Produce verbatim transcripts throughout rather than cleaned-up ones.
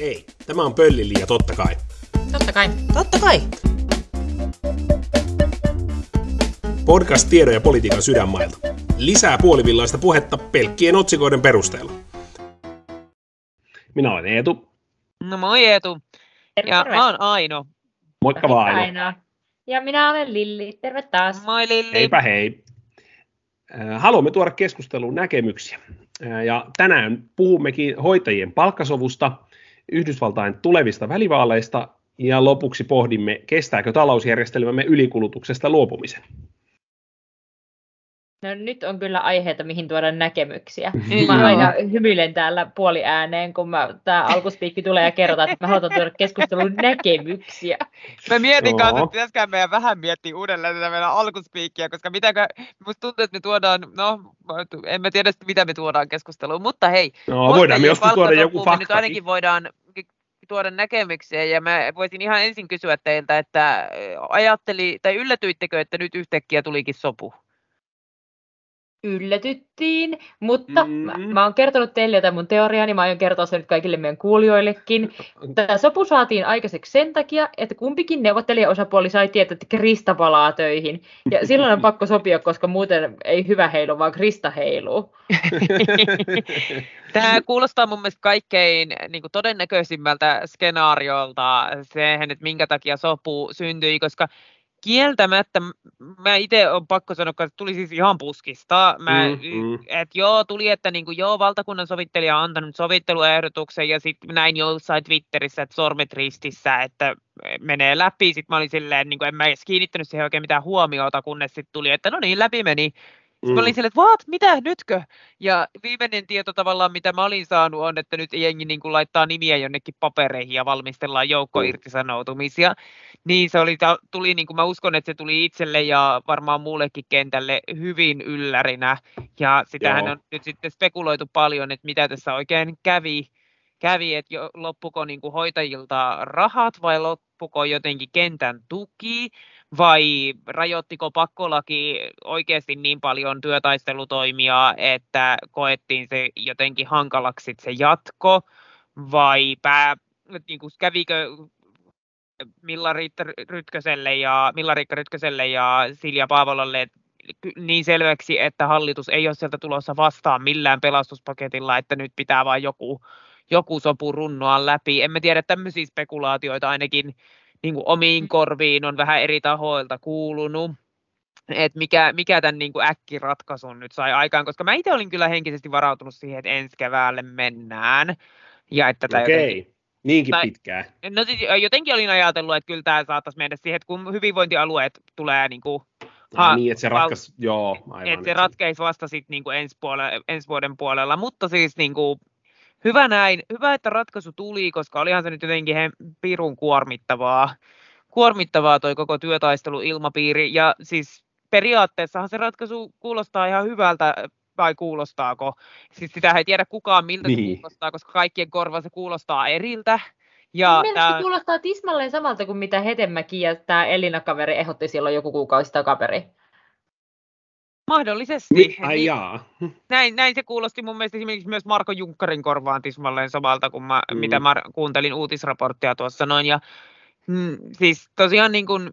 Ei, tämä on pölliliia ja totta kai. Totta kai. Totta kai. Podcast tiedon ja politiikan sydänmailta. Lisää puolivillaista puhetta pelkkien otsikoiden perusteella. Minä olen Eetu. No moi Eetu. Terve, ja terve. Mä oon Aino. Moikka vaan Aino. Ja minä olen Lilli. Terve taas. Moi Lilli. Heipä hei. Haluamme tuoda keskusteluun näkemyksiä. Ja tänään puhummekin hoitajien palkkasovusta, Yhdysvaltain tulevista välivaaleista ja lopuksi pohdimme, kestääkö talousjärjestelmämme ylikulutuksesta luopumisen. No nyt on kyllä aiheita, mihin tuoda näkemyksiä. Mä aina hymyilen täällä puoli ääneen, kun tämä alkuspiikki tulee ja kerrotaan, että mä haluan tuoda keskustelun näkemyksiä. Mä mietin kanssa, että pitäisikään meidän vähän miettiä uudelleen tätä meidän alkuspiikkiä, koska mitäkö, musta tuntuu, että me tuodaan, no en mä tiedä, mitä me tuodaan keskusteluun, mutta hei. No voidaan me joskus tuoda joku fakta. Nyt ainakin voidaan tuoda näkemyksiä, ja mä voisin ihan ensin kysyä teiltä, että ajatteli, tai yllätyittekö, että nyt yhtäkkiä tulikin sopu? Yllätyttiin, mutta mm. mä, mä oon kertonut teille jotain mun teoriaani, niin mä aion kertoa sen nyt kaikille meidän kuulijoillekin. Tämä sopu saatiin aikaiseksi sen takia, että kumpikin neuvottelijaosapuoli sai tietää, että Krista palaa töihin. Ja silloin on pakko sopia, koska muuten ei hyvä heilu, vaan Krista heiluu. Tämä kuulostaa mun mielestä kaikkein niin kuin todennäköisimmältä skenaariolta siihen, että minkä takia sopu syntyi, koska kieltämättä, mä itse on pakko sanoa, että tuli siis ihan puskista, mä, mm-hmm. että joo, tuli, että niin kuin, joo, valtakunnan sovittelija on antanut sovitteluehdotuksen ja sitten näin jossain Twitterissä, että sormet ristissä, että menee läpi, sitten mä olin silleen, niin kuin, en mä edes kiinnittänyt siihen oikein mitään huomiota, kunnes sitten tuli, että no niin, läpi meni. Sitten mä olin silleen, että what, mitä, nytkö? Ja viimeinen tieto tavallaan, mitä mä olin saanut, on, että nyt jengi niin kuin laittaa nimiä jonnekin papereihin ja valmistellaan joukkoirtisanoutumisia. Niin se oli, tuli, niin kuin mä uskon, että se tuli itselle ja varmaan muullekin kentälle hyvin yllärinä. Ja sitähän Joo. on nyt sitten spekuloitu paljon, että mitä tässä oikein kävi. Kävi, että loppuko niin kuin hoitajilta rahat vai loppuko jotenkin kentän tuki? Vai rajoittiko pakkolaki oikeasti niin paljon työtaistelutoimia, että koettiin se jotenkin hankalaksi se jatko? Vai pää, niin kuin kävikö Milla-Riikka Rytköselle ja, Milla-Riikka Rytköselle ja Silja Paavololle niin selväksi, että hallitus ei ole sieltä tulossa vastaan millään pelastuspaketilla, että nyt pitää vain joku, joku sopu runnoa läpi? En mä tiedä, tämmöisiä spekulaatioita ainakin niin kuin omiin korviin on vähän eri tahoilta kuulunut, että mikä, mikä tämän niin kuin äkkiratkaisun nyt sai aikaan, koska mä itse olin kyllä henkisesti varautunut siihen, että ensi keväälle mennään. Ja että tätä Okei, jotenkin, niinkin tai, pitkään. No siis jotenkin olin ajatellut, että kyllä tämä saattaisi mennä siihen, että kun hyvinvointialueet tulee niin kuin Ha, niin, että se, ratkaisi, val... joo, aivan, että se ratkeisi vasta sitten niin kuin ensi, puolella, ensi vuoden puolella, mutta siis niin kuin hyvä näin. Hyvä, että ratkaisu tuli, koska olihan se nyt jotenkin pirun kuormittavaa, kuormittavaa toi koko työtaisteluilmapiiri. Ja siis periaatteessahan se ratkaisu kuulostaa ihan hyvältä, vai kuulostaako? Siis sitä ei tiedä kukaan, miltä niin. se kuulostaa, koska kaikkien korva se kuulostaa eriltä. Ja mielestäni tämä kuulostaa tismalleen samalta kuin mitä Hetemäki ja tämä Elina-kaveri ehdotti silloin joku kuukausi takaperi. Mahdollisesti. Ai jaa. Näin, näin se kuulosti mun mielestä esimerkiksi myös Marko Junkkarin korvaan tismalleen samalta, kuin mä, mm. mitä mä kuuntelin uutisraporttia tuossa noin. Ja, mm, siis tosiaan niin kun,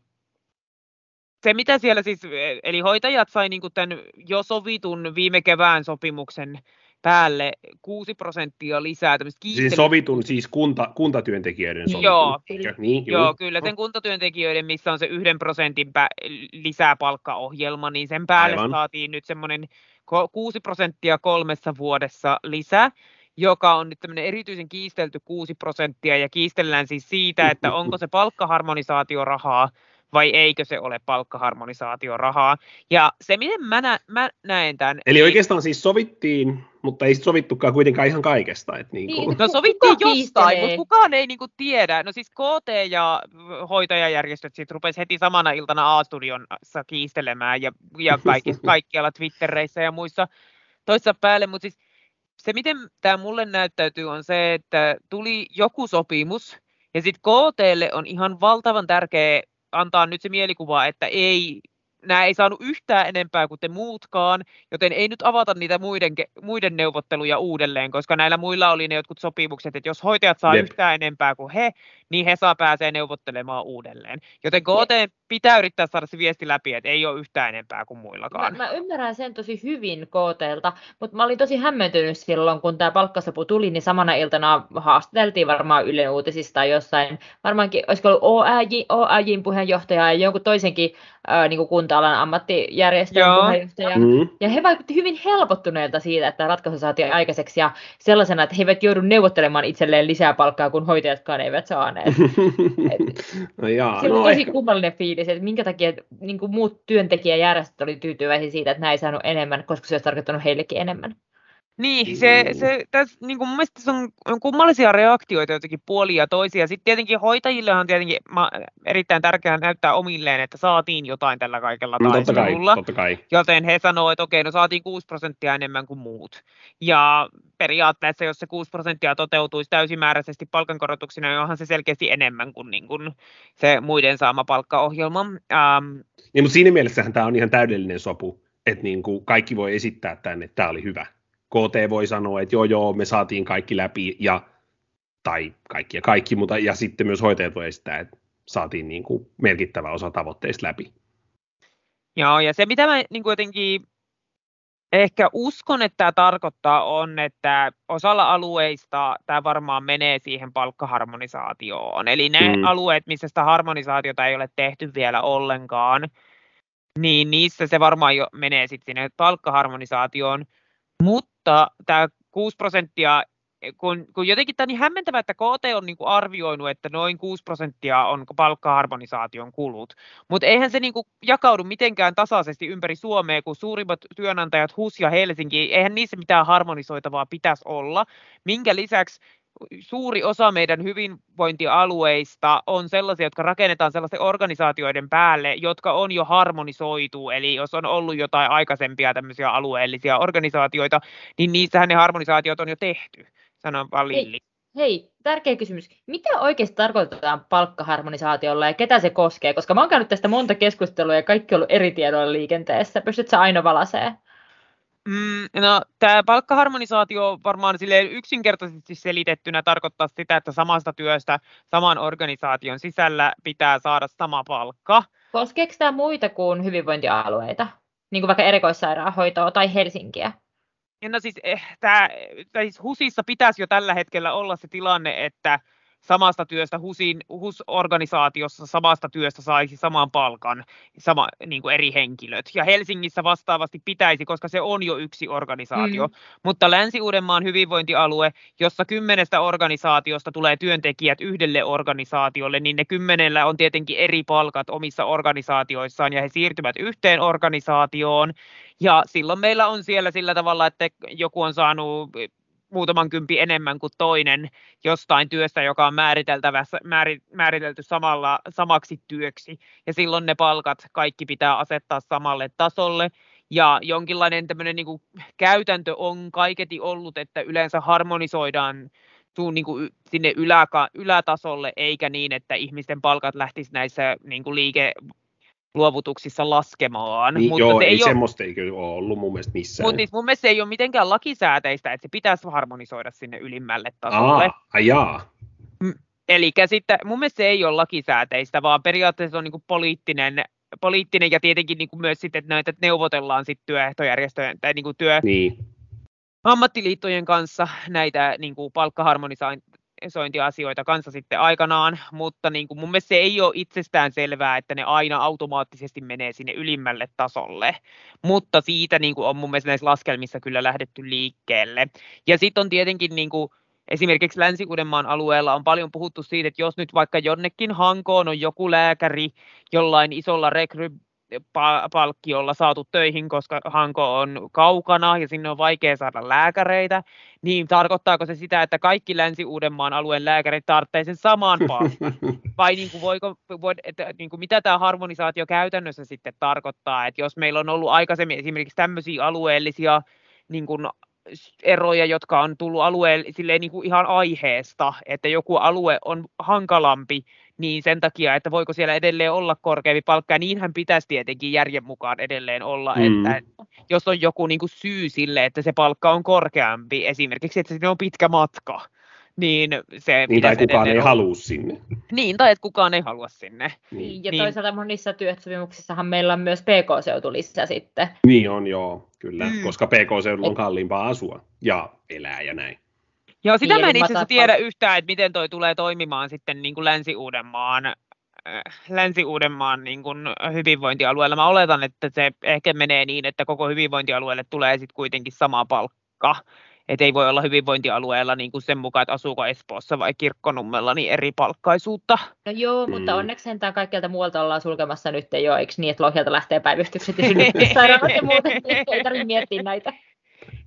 se mitä siellä siis, eli hoitajat sai niin kun tämän jo sovitun viime kevään sopimuksen päälle kuusi prosenttia lisää. Siis sovitun siis kunta, kuntatyöntekijöiden sovitun. Joo, niin, joo, joo, kyllä sen kuntatyöntekijöiden, missä on se yhden prosentin pä- lisää palkkaohjelma, niin sen päälle Aivan. saatiin nyt semmoinen kuusi prosenttia kolmessa vuodessa lisää, joka on nyt tämmöinen erityisen kiistelty kuusi prosenttia, ja kiistellään siis siitä, että onko se palkkaharmonisaatiorahaa vai eikö se ole palkkaharmonisaatiorahaa. Ja se, miten mä, nä- mä näen tämän. Eli oikeastaan siis sovittiin, mutta ei sovittukaan kuitenkaan ihan kaikesta. Et niin niin, no sovittiin kuka jostain, mutta kukaan ei niinku tiedä. No siis K T ja hoitajajärjestöt sitten rupesivat heti samana iltana A-studionsa kiistelemään ja, ja kaikki, kaikkialla Twittereissä ja muissa toissa päälle. Mutta siis se, miten tämä mulle näyttäytyy, on se, että tuli joku sopimus ja sitten K T:lle on ihan valtavan tärkeä antaa nyt se mielikuva, että ei nämä ei saanut yhtään enempää kuin te muutkaan, joten ei nyt avata niitä muiden, muiden neuvotteluja uudelleen, koska näillä muilla oli ne jotkut sopimukset, että jos hoitajat saa Jep. yhtään enempää kuin he, niin he saa pääsee neuvottelemaan uudelleen. Joten K T pitää yrittää saada se viesti läpi, että ei ole yhtään enempää kuin muillakaan. Mä, mä ymmärrän sen tosi hyvin K T:ltä, mutta mä olin tosi hämmentynyt silloin, kun tämä palkkasopu tuli, niin samana iltana haastateltiin varmaan Ylen uutisista jossain, varmaankin olisiko ollut O A J, O A J:n puheenjohtajaa ja jonkun toisenkin ää, niin kuin kunta-alan ammattijärjestön Joo. puheenjohtajaa. Mm. Ja he vaikuttivat hyvin helpottuneelta siitä, että ratkaisu saatiin aikaiseksi ja sellaisena, että he eivät joudu neuvottelemaan itselleen lisää palkkaa, kun hoitajatkaan eivät saaneet. No jaa, se oli no tosi ehkä. Kummallinen fiilis, että minkä takia niin kuin muut työntekijäjärjestöt oli tyytyväisiä siitä, että nämä ei saanut enemmän, koska se olisi tarkoittanut heillekin enemmän. Niin, se, se, täs, niin kuin mun mielestä se on, on kummallisia reaktioita jotenkin puolia ja toisia. Sitten tietenkin hoitajille on tietenkin ma, erittäin tärkeää näyttää omilleen, että saatiin jotain tällä kaikella taistelulla. Totta kai, totta kai. Joten he sanoo, että okei, no saatiin kuusi prosenttia enemmän kuin muut. Ja periaatteessa, jos se kuusi prosenttia toteutuisi täysimääräisesti palkankorotuksina, niin onhan se selkeästi enemmän kuin, niin kuin se muiden saama palkkaohjelma. Ähm. Niin, mutta siinä mielessähän tämä on ihan täydellinen sopu, että niin kuin kaikki voi esittää tämän, että tämä oli hyvä. K T voi sanoa, että joo, joo, me saatiin kaikki läpi, ja, tai kaikki ja kaikki, mutta ja sitten myös hoitajat voi esittää, että saatiin niin kuin merkittävä osa tavoitteista läpi. Joo, ja se mitä mä niin kuin jotenkin ehkä uskon, että tämä tarkoittaa on, että osalla alueista tämä varmaan menee siihen palkkaharmonisaatioon. Eli ne mm. alueet, missä sitä harmonisaatiota ei ole tehty vielä ollenkaan, niin niissä se varmaan jo menee sitten sinne palkkaharmonisaatioon. Mutta tämä kuusi prosenttia, kun, kun jotenkin tämä on niin hämmentävä, että K T on niinku arvioinut, että noin kuusi prosenttia on palkkaharmonisaation kulut. Mutta eihän se niinku jakaudu mitenkään tasaisesti ympäri Suomea, kun suurimmat työnantajat H U S ja Helsinki, eihän niissä mitään harmonisoitavaa pitäisi olla, minkä lisäksi suuri osa meidän hyvinvointialueista on sellaisia, jotka rakennetaan sellaisten organisaatioiden päälle, jotka on jo harmonisoitu. Eli jos on ollut jotain aikaisempia tämmöisiä alueellisia organisaatioita, niin niissähän ne harmonisaatiot on jo tehty, sanoo vaan Lilli. Hei, hei, tärkeä kysymys. Mitä oikeasti tarkoitetaan palkkaharmonisaatiolla ja ketä se koskee? Koska mä oon käynyt tästä monta keskustelua ja kaikki on ollut eri tiedoilla liikenteessä. Pystytkö sä Aino valasemaan? Mm, no, tämä palkkaharmonisaatio varmaan silleen yksinkertaisesti selitettynä tarkoittaa sitä, että samasta työstä saman organisaation sisällä pitää saada sama palkka. Koskeeko tämä muita kuin hyvinvointialueita, niin kuin vaikka erikoissairaanhoitoa tai Helsinkiä? No siis, eh, tää, siis H U Sissa pitäisi jo tällä hetkellä olla se tilanne, että samasta työstä HUSin, H U S-organisaatiossa samasta työstä saisi saman palkan sama, niin kuin eri henkilöt. Ja Helsingissä vastaavasti pitäisi, koska se on jo yksi organisaatio. Mm. Mutta Länsi-Uudenmaan hyvinvointialue, jossa kymmenestä organisaatiosta tulee työntekijät yhdelle organisaatiolle, niin ne kymmenellä on tietenkin eri palkat omissa organisaatioissaan, ja he siirtyvät yhteen organisaatioon. Ja silloin meillä on siellä sillä tavalla, että joku on saanut muutaman kympi enemmän kuin toinen jostain työstä, joka on määritelty samalla, samaksi työksi. Ja silloin ne palkat kaikki pitää asettaa samalle tasolle. Ja jonkinlainen tämmöinen niin kuin käytäntö on kaiketi ollut, että yleensä harmonisoidaan tuun niin kuin sinne yläka, ylätasolle, eikä niin, että ihmisten palkat lähtisi näissä niin kuin liike luovutuksissa laskemaan. Niin, mutta joo, se ei, ei ole, semmoista ei kyllä ole ollut mun mielestä missään. Mutta mun mielestä se ei ole mitenkään lakisääteistä, että se pitäisi harmonisoida sinne ylimmälle tasolle. Aa, jaa. Eli sitten mun mielestä se ei ole lakisääteistä, vaan periaatteessa on niinku poliittinen, poliittinen ja tietenkin niinku myös sitten, että näitä neuvotellaan sitten työehtojärjestöjen tai niinku työ niin. ammattiliittojen kanssa näitä niinku palkkaharmonisointia sointiasioita kanssa sitten aikanaan, mutta niin kuin mun mielestä se ei ole itsestään selvää, että ne aina automaattisesti menee sinne ylimmälle tasolle, mutta siitä niin kuin on mun mielestä näissä laskelmissa kyllä lähdetty liikkeelle. Ja sitten on tietenkin niin kuin esimerkiksi Länsi-Uudenmaan alueella on paljon puhuttu siitä, että jos nyt vaikka jonnekin Hankoon on joku lääkäri jollain isolla rekry palkkiolla saatu töihin, koska Hanko on kaukana ja sinne on vaikea saada lääkäreitä, niin tarkoittaako se sitä, että kaikki Länsi-Uudenmaan alueen lääkärit tarvitsee sen samaan palkan? Vai niin kuin voiko, voi, että, niin kuin mitä tämä harmonisaatio käytännössä sitten tarkoittaa? Että jos meillä on ollut aikaisemmin esimerkiksi tämmöisiä alueellisia niin kuin eroja, jotka on tullut alueelle silleen niin kuin ihan aiheesta, että joku alue on hankalampi, niin sen takia, että voiko siellä edelleen olla korkeampi palkka, ja niinhän pitäisi tietenkin järjen mukaan edelleen olla, mm. että jos on joku niin kuin syy sille, että se palkka on korkeampi, esimerkiksi, että se on pitkä matka, niin se niin, tai kukaan ei halua sinne. Niin, tai että kukaan ei halua sinne. Niin. Ja niin. Toisaalta monissa työehtosopimuksissahan meillä on myös P K-seutulissa sitten. Niin on, joo, kyllä, mm. koska P K-seudulla on kalliimpaa asua ja elää ja näin. Joo, sitä niin, mä en itse asiassa tiedä yhtään, että miten toi tulee toimimaan sitten niin kuin Länsi-Uudenmaan, Länsi-Uudenmaan niin kuin hyvinvointialueella. Mä oletan, että se ehkä menee niin, että koko hyvinvointialueelle tulee sitten kuitenkin sama palkka. Että ei voi olla hyvinvointialueella niin kuin sen mukaan, että asuuko Espoossa vai Kirkkonummella, niin eri palkkaisuutta. No joo, mutta onneksi sentään kaikkialta muualta ollaan sulkemassa nyt jo, eikö niin, että Lohjalta lähtee päivystykset ja synnytyssairaalat ja muuta, niin ei tarvitse miettiä näitä.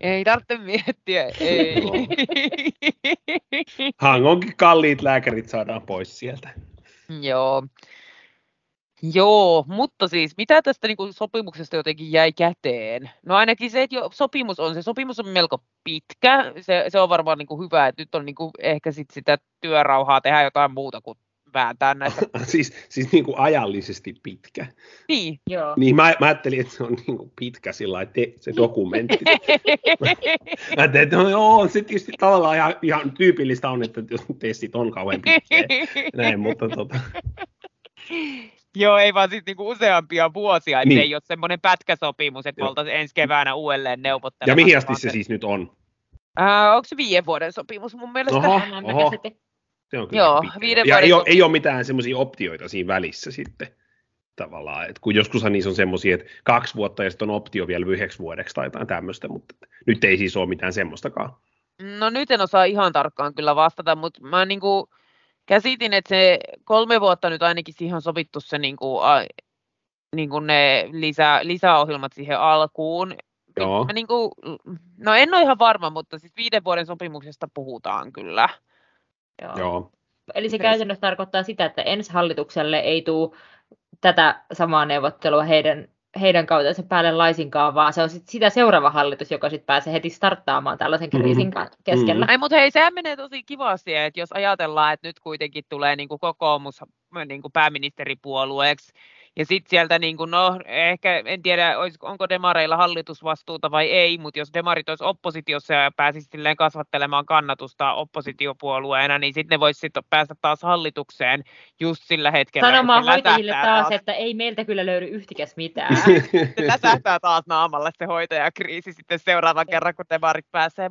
Ei tarvitse miettiä, ei. Hangonkin kalliit lääkärit saadaan pois sieltä. Joo. Joo, mutta siis mitä tästä niin kuin sopimuksesta jotenkin jäi käteen? No ainakin se, että jo, sopimus on, se sopimus on melko pitkä. Se, se on varmaan niin kuin hyvä, että nyt on niin kuin ehkä sit sitä työrauhaa tehdä jotain muuta kuin vääntää näistä. siis siis niin kuin ajallisesti pitkä. Niin. Joo. Niin mä, mä ajattelin, että se on niin kuin pitkä sillä lailla, se dokumentti. mä, mä ajattelin, että no joo, se tietysti tavallaan ihan, ihan tyypillistä on, että jos testit on kauhean pitkiä. Näin, mutta tota... Joo, ei vaan siis niinku useampia vuosia, ettei niin. Ole semmoinen pätkäsopimus, että me oltaisiin ensi keväänä uudelleen neuvottelemassa. Ja mihin asti se siis nyt on? Äh, onko se viiden vuoden sopimus mun mielestä? Oho, oho. Se on kyllä joo, viiden ja ei ole, ei ole mitään semmoisia optioita siinä välissä sitten tavallaan, että kun joskushan niissä on semmoisia, että kaksi vuotta ja sitten on optio vielä yhdeksi vuodeksi tai jotain tämmöistä, mutta nyt ei siis ole mitään semmoistakaan. No nyt en osaa ihan tarkkaan kyllä vastata, mutta mä niinku... Käsitin, että se kolme vuotta nyt ainakin siihen on sovittu se niin kuin, niin kuin ne lisä, lisäohjelmat siihen alkuun. Joo. Mä niin kuin, no en ole ihan varma, mutta siis viiden vuoden sopimuksesta puhutaan kyllä. Joo. Joo. Eli se käytännössä tarkoittaa sitä, että ensi hallitukselle ei tule tätä samaa neuvottelua heidän, heidän kautensa päälle laisinkaan, vaan se on sit sitä seuraava hallitus, joka sitten pääsee heti starttaamaan tällaisen kriisin keskellä. Mm-hmm. Ei, mutta hei, sehän menee tosi kivasti, että jos ajatellaan, että nyt kuitenkin tulee niinku kokoomus niinku pääministeripuolueeksi, ja sitten sieltä, niinku, no ehkä en tiedä, onko demareilla hallitusvastuuta vai ei, mutta jos demarit olisi oppositiossa ja pääsisi silleen kasvattelemaan kannatusta oppositiopuolueena, niin sitten ne voisi sit päästä taas hallitukseen just sillä hetkellä. Sanomaan hoitajille taas, että ei meiltä kyllä löydy yhtikäs mitään. Se läsähtää taas naamalle se hoitajakriisi sitten seuraavan kerran, kun demarit pääsee.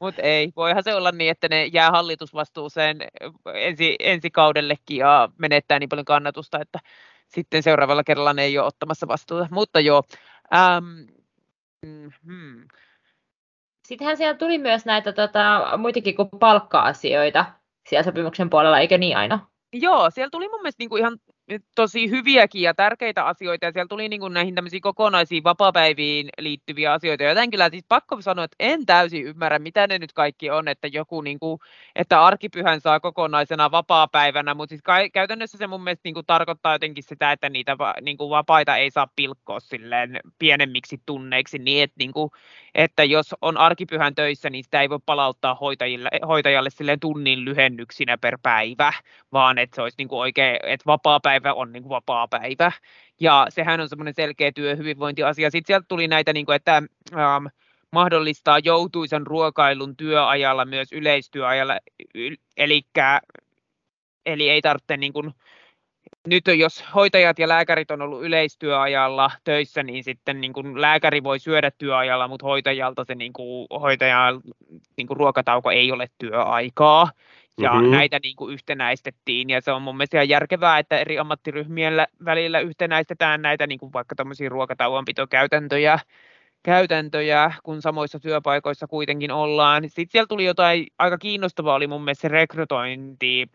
Mutta ei, voihan se olla niin, että ne jää hallitusvastuuseen ensi, ensi kaudellekin ja menettää niin paljon kannatusta, että sitten seuraavalla kerralla ne ei ole ottamassa vastuuta, mutta joo. Ähm, hmm. Sittenhän siellä tuli myös näitä tota, muitakin kuin palkka-asioita siellä sopimuksen puolella, eikö niin Aino? Joo, siellä tuli mun mielestä niinku ihan tosi hyviäkin ja tärkeitä asioita, ja siellä tuli niinku näihin tämmöisiin kokonaisiin vapaapäiviin liittyviä asioita, joten kyllä siis pakko sanoa, että en täysin ymmärrä, mitä ne nyt kaikki on, että joku niinku, että arkipyhän saa kokonaisena vapaapäivänä, mutta siis kai, käytännössä se mun mielestä niinku tarkoittaa jotenkin sitä, että niitä va, niinku vapaita ei saa pilkkoa silleen pienemmiksi tunneiksi, niin että, niinku, että jos on arkipyhän töissä, niin sitä ei voi palauttaa hoitajille, hoitajalle silleen tunnin lyhennyksinä per päivä, vaan että se olisi niinku oikein, että vapaapäivä on niin kuin vapaa päivä, ja sehän on semmoinen selkeä työhyvinvointiasia. Sitten sieltä tuli näitä, niin kuin, että ähm, mahdollistaa joutuisan ruokailun työajalla, myös yleistyöajalla, Elikkä, eli ei tarvitse, niin kuin, nyt jos hoitajat ja lääkärit on ollut yleistyöajalla töissä, niin sitten niin kuin, lääkäri voi syödä työajalla, mutta hoitajalta se niin kuin, hoitajan niin kuin, ruokatauko ei ole työaikaa. Ja mm-hmm. näitä niin kuin yhtenäistettiin, ja se on mun mielestä ihan järkevää, että eri ammattiryhmien välillä yhtenäistetään näitä niin kuin vaikka tämmöisiä ruokatauonpitokäytäntöjä, käytäntöjä, kun samoissa työpaikoissa kuitenkin ollaan. Sitten siellä tuli jotain, aika kiinnostavaa oli mun mielestä se rekrytointi,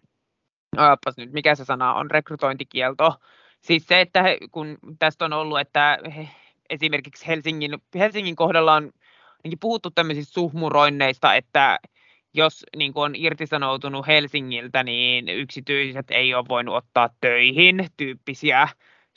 aappas nyt, mikä se sana on, rekrytointikielto. Siis se, että he, kun tästä on ollut, että he, esimerkiksi Helsingin, Helsingin kohdalla on puhuttu tämmöisistä suhmuroinneista, että jos niin kuin on irtisanoutunut Helsingiltä, niin yksityiset ei ole voinut ottaa töihin, tyyppisiä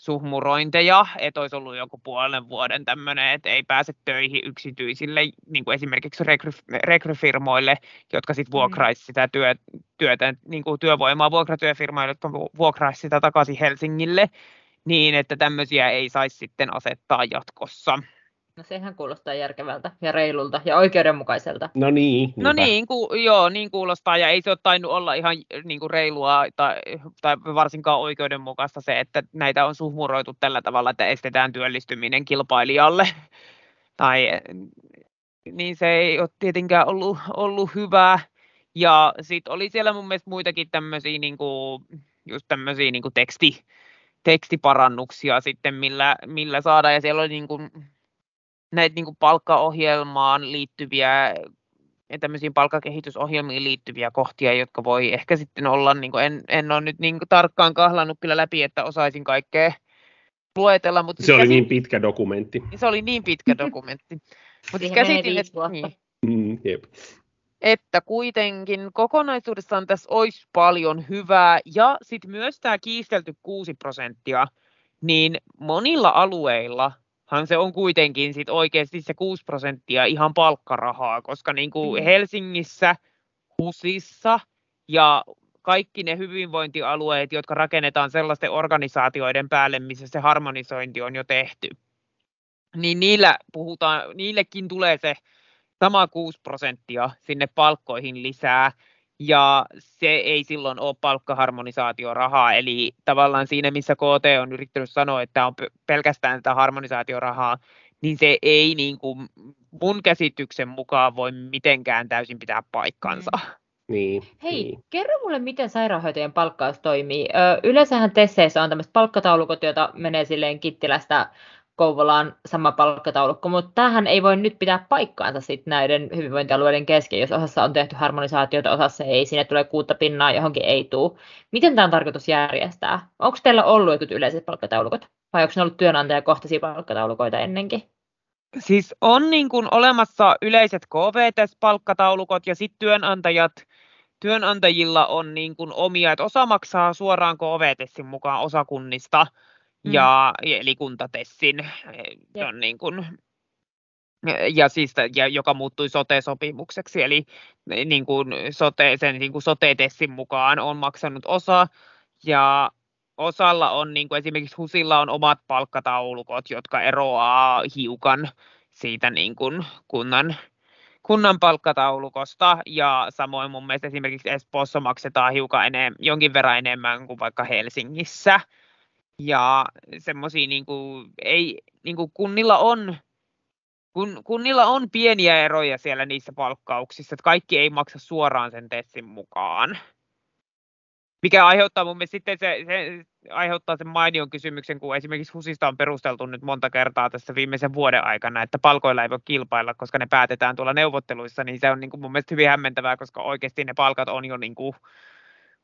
suhmurointeja, että olisi ollut joku puolen vuoden tämmöinen, että ei pääse töihin yksityisille, niin kuin esimerkiksi rekry- rekryfirmoille, jotka sitten vuokraisivat sitä työ, työtä, niin kuin työvoimaa vuokratyöfirmoille, jotka vuokraisivat sitä takaisin Helsingille, niin että tämmöisiä ei saisi sitten asettaa jatkossa. No sehän kuulostaa järkevältä ja reilulta ja oikeudenmukaiselta. No niin. Niinpä. No niin, ku, joo, niin kuulostaa ja ei se ole tainnut olla ihan niin kuin reilua tai, tai varsinkaan oikeudenmukaista se, että näitä on suhmuroitu tällä tavalla, että estetään työllistyminen kilpailijalle. Tai, niin se ei ole tietenkään ollut, ollut hyvää. Ja sitten oli siellä mun mielestä muitakin tämmöisiä niin kuin, just tämmöisiä niin kuin teksti, tekstiparannuksia sitten, millä, millä saadaan ja siellä oli niin kuin, näitä niin kuin palkkaohjelmaan liittyviä ja tämmöisiin palkkakehitysohjelmiin liittyviä kohtia, jotka voi ehkä sitten olla, niin kuin, en, en ole nyt niin kuin tarkkaan kahlannut kyllä läpi, että osaisin kaikkea luetella. Mutta se oli käsin... niin pitkä dokumentti. Se oli niin pitkä dokumentti. Mutta käsitin, että, niin, mm, jep. että kuitenkin kokonaisuudessaan tässä olisi paljon hyvää ja sitten myös tämä kiistelty kuusi prosenttia, niin monilla alueilla se on kuitenkin sit oikeasti se kuusi prosenttia ihan palkkarahaa, koska niin kuin Helsingissä, HUSissa ja kaikki ne hyvinvointialueet, jotka rakennetaan sellaisten organisaatioiden päälle, missä se harmonisointi on jo tehty, niin niillä puhutaan, niillekin tulee se sama kuusi prosenttia sinne palkkoihin lisää. Ja se ei silloin ole palkkaharmonisaatiorahaa, eli tavallaan siinä, missä K T on yrittänyt sanoa, että on pelkästään sitä harmonisaatiorahaa, niin se ei niin kuin mun käsityksen mukaan voi mitenkään täysin pitää paikkansa. Niin, Hei, niin. kerro mulle, miten sairaanhoitajien palkkaus toimii. Ö, yleensähän TESeissä on tämmöiset palkkataulukot, joita menee silleen Kittilästä Kouvolaan sama palkkataulukko, mutta tämähän ei voi nyt pitää paikkaansa sit näiden hyvinvointialueiden kesken, jos osassa on tehty harmonisaatiota, osassa ei, sinne tulee kuutta pinnaa, johonkin ei tule. Miten tämä on tarkoitus järjestää? Onko teillä ollut jotkut yleiset palkkataulukot, vai onko ne ollut työnantajakohtaisia palkkataulukoita ennenkin? Siis on niin kuin olemassa yleiset K V T E S-palkkataulukot, ja sitten työnantajat, työnantajilla on niin kuin omia, että osa maksaa suoraan K V T E Sin mukaan osakunnista, ja eli kuntatesin on niin kuin, ja siis ja joka muuttui sote-sopimukseksi, eli niin kuin sote sen niin kuin sote-tesin mukaan on maksanut osa ja osalla on niin kuin esimerkiksi HUSilla on omat palkkataulukot, jotka eroaa hiukan siitä niin kuin kunnan kunnan palkkataulukosta ja samoin mun mielestä esimerkiksi Espoossa maksetaan hiukan enemmän, jonkin verran enemmän kuin vaikka Helsingissä. Ja semmoisia niin kuin, ei, niin kuin kunnilla on, kun, kunnilla on pieniä eroja siellä niissä palkkauksissa, että kaikki ei maksa suoraan sen TESin mukaan. Mikä aiheuttaa mun mielestä sitten se, se aiheuttaa sen mainion kysymyksen, kun esimerkiksi HUSista on perusteltu nyt monta kertaa tässä viimeisen vuoden aikana, että palkoilla ei voi kilpailla, koska ne päätetään tuolla neuvotteluissa, niin se on niin kuin mun mielestä hyvin hämmentävää, koska oikeasti ne palkat on jo niin kuin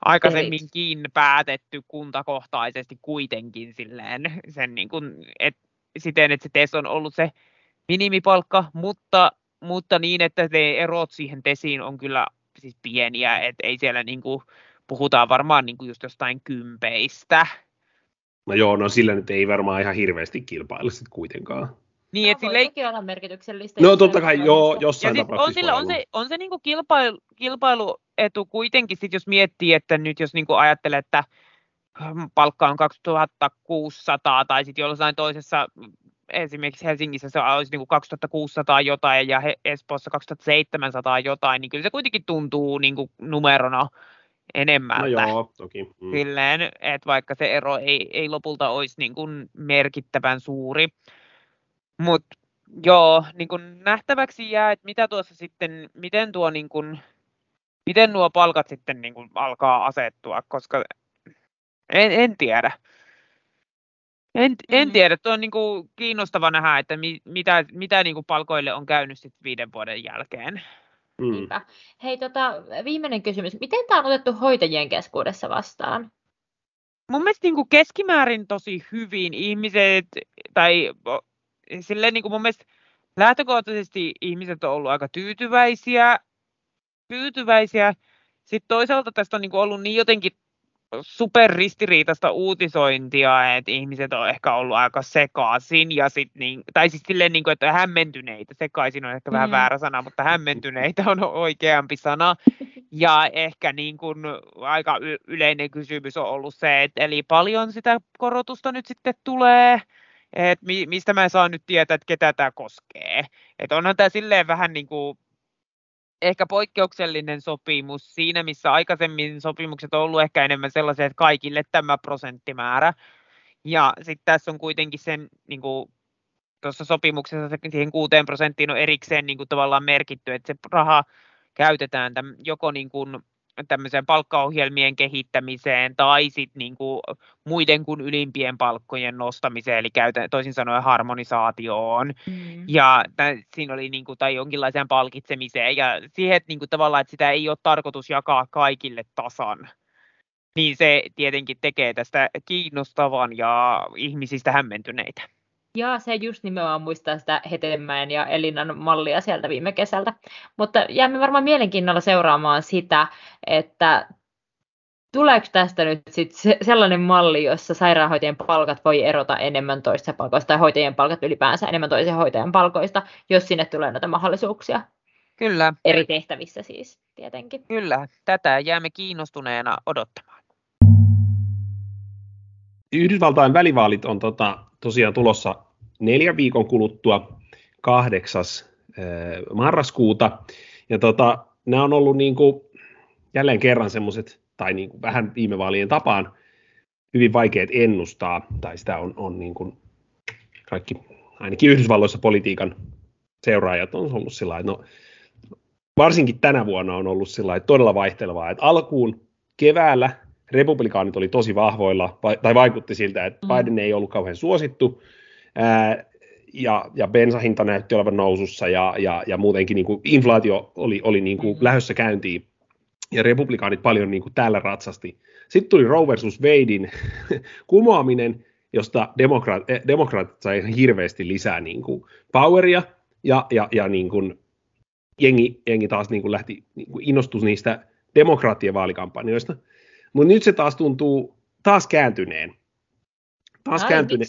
aikaisemminkin päätetty kuntakohtaisesti kuitenkin silleen, sen niin kuin, et, siten, että se TES on ollut se minimipalkka, mutta, mutta niin, että ne erot siihen TESiin on kyllä siis pieniä, että ei siellä niin kuin, puhutaan varmaan niin kuin just jostain kympeistä. No joo, no sillä nyt ei varmaan ihan hirveästi kilpailla sitten kuitenkaan. Niin, no, voi toki olla merkityksellistä. No totta kai, joo, jossain siis tapauksessa on, sillä, on se, on se niin kuin kilpailu, kilpailuetu kuitenkin, sit jos miettii, että nyt jos niin kuin ajattelee, että palkka on kaksituhattakuusisataa tai sitten jollain toisessa, esimerkiksi Helsingissä se olisi niin kuin kaksituhattakuusisataa jotain ja Espoossa kaksituhattaseitsemänsataa jotain, niin kyllä se kuitenkin tuntuu niin kuin numerona enemmän. No joo, toki. Mm. Silleen, että vaikka se ero ei, ei lopulta olisi niin kuin merkittävän suuri. Mutta joo, niin kun nähtäväksi jää, että mitä tuossa sitten, miten, tuo niin kun, miten nuo palkat sitten niin kun alkaa asettua, koska en, en tiedä. En, en tiedä, tuo on niin kun kiinnostava nähdä, että mi, mitä, mitä niin kun palkoille on käynyt sitten viiden vuoden jälkeen. Mm. Hei, tota, viimeinen kysymys. Miten tämä on otettu hoitajien keskuudessa vastaan? Mun mielestä niin kun keskimäärin tosi hyvin ihmiset, tai... Silleen niin kuin mun mielestä lähtökohtaisesti ihmiset on ollut aika tyytyväisiä. tyytyväisiä. Sitten toisaalta tästä on niin kuin ollut niin jotenkin superristiriitaista uutisointia, että ihmiset on ehkä ollut aika sekaisin ja sit niin, tai siis silleen niin kuin, että hämmentyneitä, sekaisin on ehkä vähän mm. väärä sana, mutta hämmentyneitä on oikeampi sana. Ja ehkä niin kuin aika yleinen kysymys on ollut se, että eli paljon sitä korotusta nyt sitten tulee, että mistä mä saan nyt tietää, että ketä tämä koskee. Että onhan tämä silleen vähän niin kuin ehkä poikkeuksellinen sopimus siinä, missä aikaisemmin sopimukset on ollut ehkä enemmän sellaisia, että kaikille tämä prosenttimäärä. Ja sitten tässä on kuitenkin sen, niin kuin tuossa sopimuksessa siihen kuuteen prosenttiin on erikseen niin kuin tavallaan merkitty, että se raha käytetään täm, joko niin kuin tämmöiseen palkkaohjelmien kehittämiseen tai sitten niin kuin muiden kuin ylimpien palkkojen nostamiseen, eli käytä, toisin sanoen harmonisaatioon, mm. ja tämän, siinä oli niin kuin, tai jonkinlaiseen palkitsemiseen, ja siihen, että, niin kuin, tavallaan, että sitä ei ole tarkoitus jakaa kaikille tasan, niin se tietenkin tekee tästä kiinnostavan ja ihmisistä hämmentyneitä. Jaa, se just nimenomaan muistaa sitä Hetemäen ja Elinan mallia sieltä viime kesältä. Mutta jäämme varmaan mielenkiinnolla seuraamaan sitä, että tuleeko tästä nyt sit sellainen malli, jossa sairaanhoitajien palkat voi erota enemmän toisten palkoista, tai hoitajien palkat ylipäänsä enemmän toisen hoitajan palkoista, jos sinne tulee noita mahdollisuuksia. Kyllä. Eri tehtävissä siis tietenkin. Kyllä, tätä jäämme kiinnostuneena odottamaan. Yhdysvaltain välivaalit on tota, tosiaan tulossa neljän viikon kuluttua kahdeksas marraskuuta. Ja tota, nämä on ollut niin kuin jälleen kerran semmoiset, tai niin kuin vähän viime vaalien tapaan, hyvin vaikeat ennustaa, tai sitä on, on niin kuin kaikki, ainakin Yhdysvalloissa politiikan seuraajat on ollut sillä lailla, no varsinkin tänä vuonna on ollut sillä lailla todella vaihtelevaa, että alkuun keväällä republikaanit oli tosi vahvoilla, tai vaikutti siltä, että Biden ei ollut kauhean suosittu, ää, ja, ja bensahinta näytti olevan nousussa, ja, ja, ja muutenkin niin kuin inflaatio oli, oli niin kuin lähdössä käyntiin, ja republikaanit paljon niin kuin täällä ratsasti. Sitten tuli Roe versus Wadein kumoaminen, josta demokraat, eh, demokraatit sai ihan hirveästi lisää niin kuin poweria, ja, ja, ja niin kuin jengi, jengi taas niin kuin lähti niin kuin innostus niistä demokraattien vaalikampanjoista. Mutta nyt se taas tuntuu taas kääntyneen. Taas kääntyneen.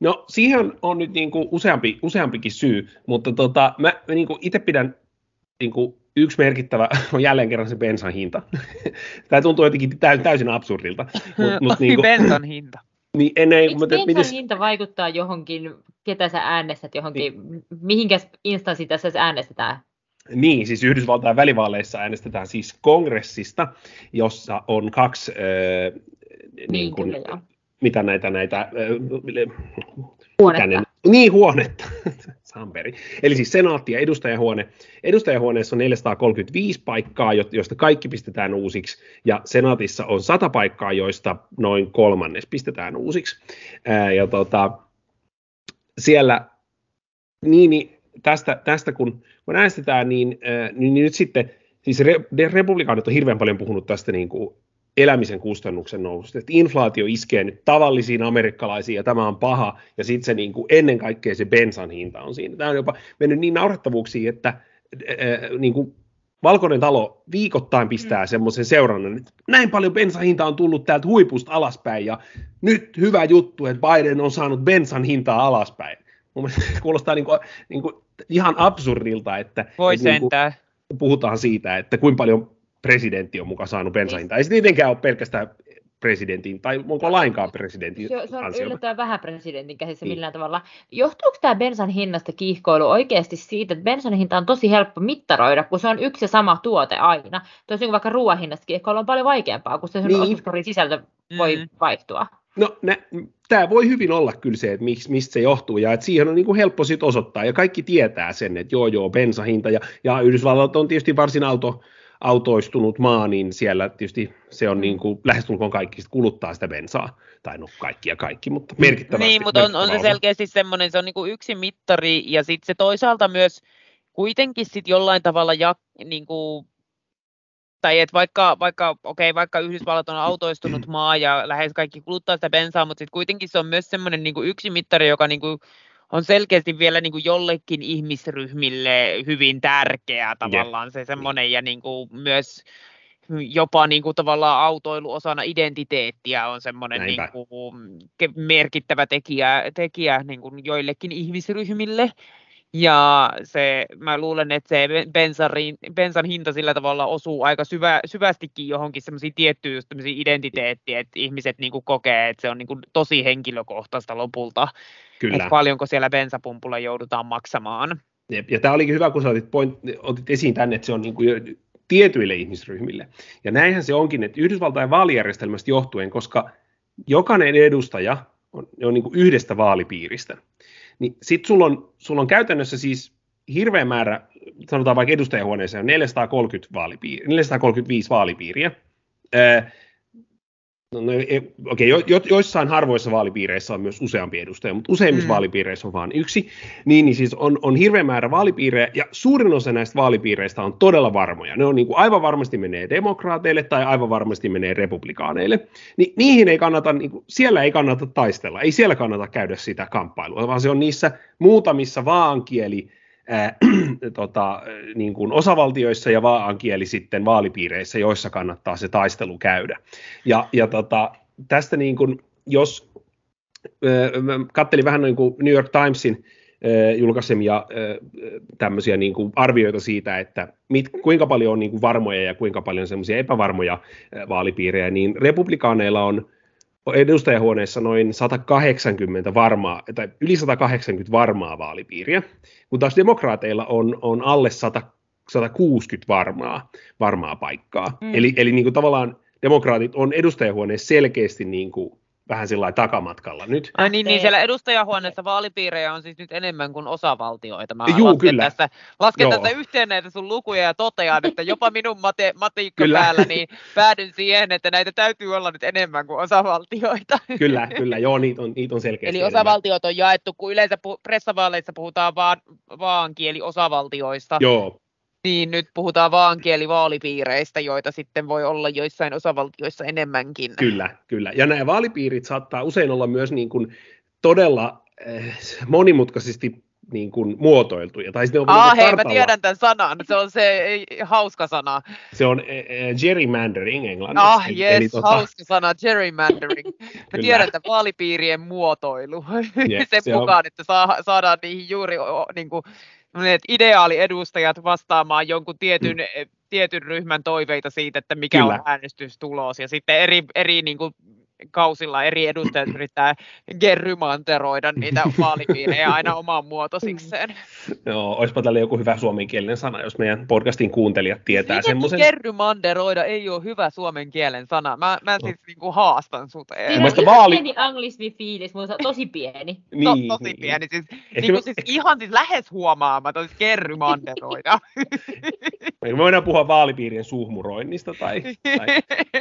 No siihen on nyt niinku useampi, useampikin syy, mutta tota, mä, mä niinku itse pidän niinku yksi merkittävä on jälleen kerran se bensan hinta. Tämä tuntuu jotenkin täysin absurdilta. Mut, mut niinku, bensan hinta. Niin ennen, Eikö bensan mites... hinta vaikuttaa johonkin, ketä sä äänestät johonkin, niin. Mihinkä instanssi tässä äänestetään? Niin, siis Yhdysvaltain välivaaleissa äänestetään siis kongressista, jossa on kaksi, äh, niin kuin, kyllä, mitä näitä, näitä äh, huonetta. Ne, niin, huonetta, Samperi. Eli siis senaatti ja edustajahuone. Edustajahuoneessa on neljäsataakolmekymmentäviisi paikkaa, joista kaikki pistetään uusiksi, ja senaatissa on sata paikkaa, joista noin kolmannes pistetään uusiksi. Äh, ja tota, siellä, niin, niin Tästä, tästä kun, kun äänestetään, niin, äh, niin nyt sitten, siis re, republikaanit on hirveän paljon puhunut tästä niin kuin elämisen kustannuksen noususta, että inflaatio iskee nyt tavallisiin amerikkalaisiin ja tämä on paha, ja sitten se niin kuin ennen kaikkea se bensan hinta on siinä. Tämä on jopa mennyt niin naurettavuuksiin, että äh, niin kuin Valkoinen talo viikoittain pistää semmoisen seurannan, että näin paljon bensan hinta on tullut täältä huipusta alaspäin, ja nyt hyvä juttu, että Biden on saanut bensan hintaa alaspäin. Mun mielestä kuulostaa niin kuin, niin kuin ihan absurdilta, että niin kuin puhutaan siitä, että kuinka paljon presidentti on muka saanut bensahintaa. Ei se tietenkään ole pelkästään presidentin, tai onko lainkaan presidentin ansiota. Se on ansiota. Yllättävän vähän presidentin käsissä millään niin. tavalla. Johtuuko tämä bensan hinnasta kiihkoilu oikeasti siitä, että bensan hinta on tosi helppo mittaroida, kun se on yksi ja sama tuote aina. Toisin kuin vaikka ruoan hinnasta kiihkoilu on paljon vaikeampaa, kun se niin. ostoskorin sisältö voi mm. vaihtua. No, tämä voi hyvin olla kyllä se, että miksi, mistä se johtuu, ja että siihen on niin kuin helppo sit osoittaa, ja kaikki tietää sen, että joo, joo, bensahinta, ja, ja Yhdysvallat on tietysti varsin auto, autoistunut maa, niin siellä tietysti se on niin kuin, lähestulkoon kaikki sit kuluttaa sitä bensaa, tai no kaikki ja kaikki, mutta merkittävästi. Niin, mutta on, on se selkeästi semmoinen, se on niin kuin yksi mittari, ja sitten se toisaalta myös kuitenkin sitten jollain tavalla, ja, niin kuin tai että vaikka, vaikka, okay, vaikka Yhdysvallat on autoistunut maa ja lähes kaikki kuluttaa sitä bensaa, mutta sitten kuitenkin se on myös semmoinen niinku yksi mittari, joka niinku on selkeästi vielä niinku jollekin ihmisryhmille hyvin tärkeä tavallaan yeah. se semmoinen ja niinku myös jopa niin kuin tavallaan autoilu osana identiteettiä on semmoinen niin kuin merkittävä tekijä, tekijä niin kuin joillekin ihmisryhmille. Ja se, mä luulen, että se bensarin, bensan hinta sillä tavalla osuu aika syvä, syvästikin johonkin semmoisiin tiettyyn identiteettiin, että ihmiset niin kuin kokee, että se on niin kuin tosi henkilökohtaista lopulta, Kyllä. että paljonko siellä bensapumpulla joudutaan maksamaan. Ja, ja tämä olikin hyvä, kun sä otit, point, otit esiin tänne, että se on niin kuin tietyille ihmisryhmille. Ja näinhän se onkin, että Yhdysvaltain vaalijärjestelmästä johtuen, koska jokainen edustaja on, on niin kuin yhdestä vaalipiiristä, niin sitten sulla on, sul on käytännössä siis hirveä määrä, sanotaan vaikka edustajahuoneessa on neljäsataakolmekymmentä vaalipiiri, neljäsataakolmekymmentäviisi vaalipiiriä. Öö, no, okay, jo, jo, joissain harvoissa vaalipiireissä on myös useampi edustaja, mutta useimmissa mm. vaalipiireissä on vain yksi. Niin, niin siis on, on hirveä määrä vaalipiirejä, ja suurin osa näistä vaalipiireistä on todella varmoja. Ne on niin kuin aivan varmasti menee demokraateille tai aivan varmasti menee republikaaneille. Ni, niihin ei kannata, niin kuin, siellä ei kannata taistella, ei siellä kannata käydä sitä kamppailua, vaan se on niissä muutamissa vaankieli Äh, tota, niin kuin osavaltioissa ja vaankieli sitten vaalipiireissä, joissa kannattaa se taistelu käydä. Ja, ja tota, tästä niin kuin, jos äh, katselin vähän niin kuin New York Timesin äh, julkaisemia äh, tämmöisiä niin kuin arvioita siitä, että mit, kuinka paljon on niin kuin varmoja ja kuinka paljon semmoisia epävarmoja äh, vaalipiirejä, niin republikaaneilla on edustajahuoneessa noin sata kahdeksankymmentä varmaa, tai yli sata kahdeksankymmentä varmaa vaalipiiriä, kun taas demokraateilla on, on alle sata, sata kuusikymmentä varmaa, varmaa paikkaa. Mm. Eli, eli niin kuin tavallaan demokraatit on edustajahuoneessa selkeästi niin kuin vähän sillä lailla takamatkalla nyt. Ai niin, niin, siellä edustajahuoneessa vaalipiirejä on siis nyt enemmän kuin osavaltioita. Mä Juu, lasken tässä, lasken tässä yhteen näitä sun lukuja ja totean, että jopa minun mate, matiikka päällä, niin päädyn siihen, että näitä täytyy olla nyt enemmän kuin osavaltioita. Kyllä, kyllä, joo, niitä on, niitä on selkeästi. Eli osavaltiot on jaettu, kun yleensä puh- pressavaaleissa puhutaan vaan, vaan kieliosavaltioista. Joo. Niin nyt puhutaan vaankielivaalipiireistä, joita sitten voi olla joissain osavaltioissa enemmänkin. Kyllä, kyllä. Ja nämä vaalipiirit saattaa usein olla myös niin kuin todella eh, monimutkaisesti niin kuin muotoiltuja. Tai sitten on Aa, niin hei, tartalla. Mä tiedän tämän sanan. Se on se hauska sana. Se on eh, gerrymandering englanniksi. Ah, eli, yes, eli, hauska tota... sana, gerrymandering. Mä tiedän tämän vaalipiirien muotoilu. Yes, Sen se mukaan, on... että saa, saadaan niihin juuri... Niin kuin, ideaaliedustajat vastaamaan jonkun tietyn, mm. tietyn ryhmän toiveita siitä, että mikä Kyllä. on äänestystulos. Ja sitten eri, eri niin kuin, kausilla eri edustajat yrittää gerrymanteroida niitä vaalipiirejä aina omaan muotosikseen. Joo, olisipa tälle joku hyvä suomenkielinen sana, jos meidän podcastin kuuntelijat tietää semmoisen. Gerrymanteroida ei ole hyvä suomen kielen sana. Mä, mä siis oh. niin kuin haastan sut. Siinä on ihan vaali... pieni anglismi-fiilis, mutta tosi pieni. Niin, to, tosi niin. pieni. Siis, niin kuin, me... siis ihan siis lähes huomaamaton siis gerrymanteroida. Me voidaan puhua vaalipiirien suhmuroinnista tai, tai,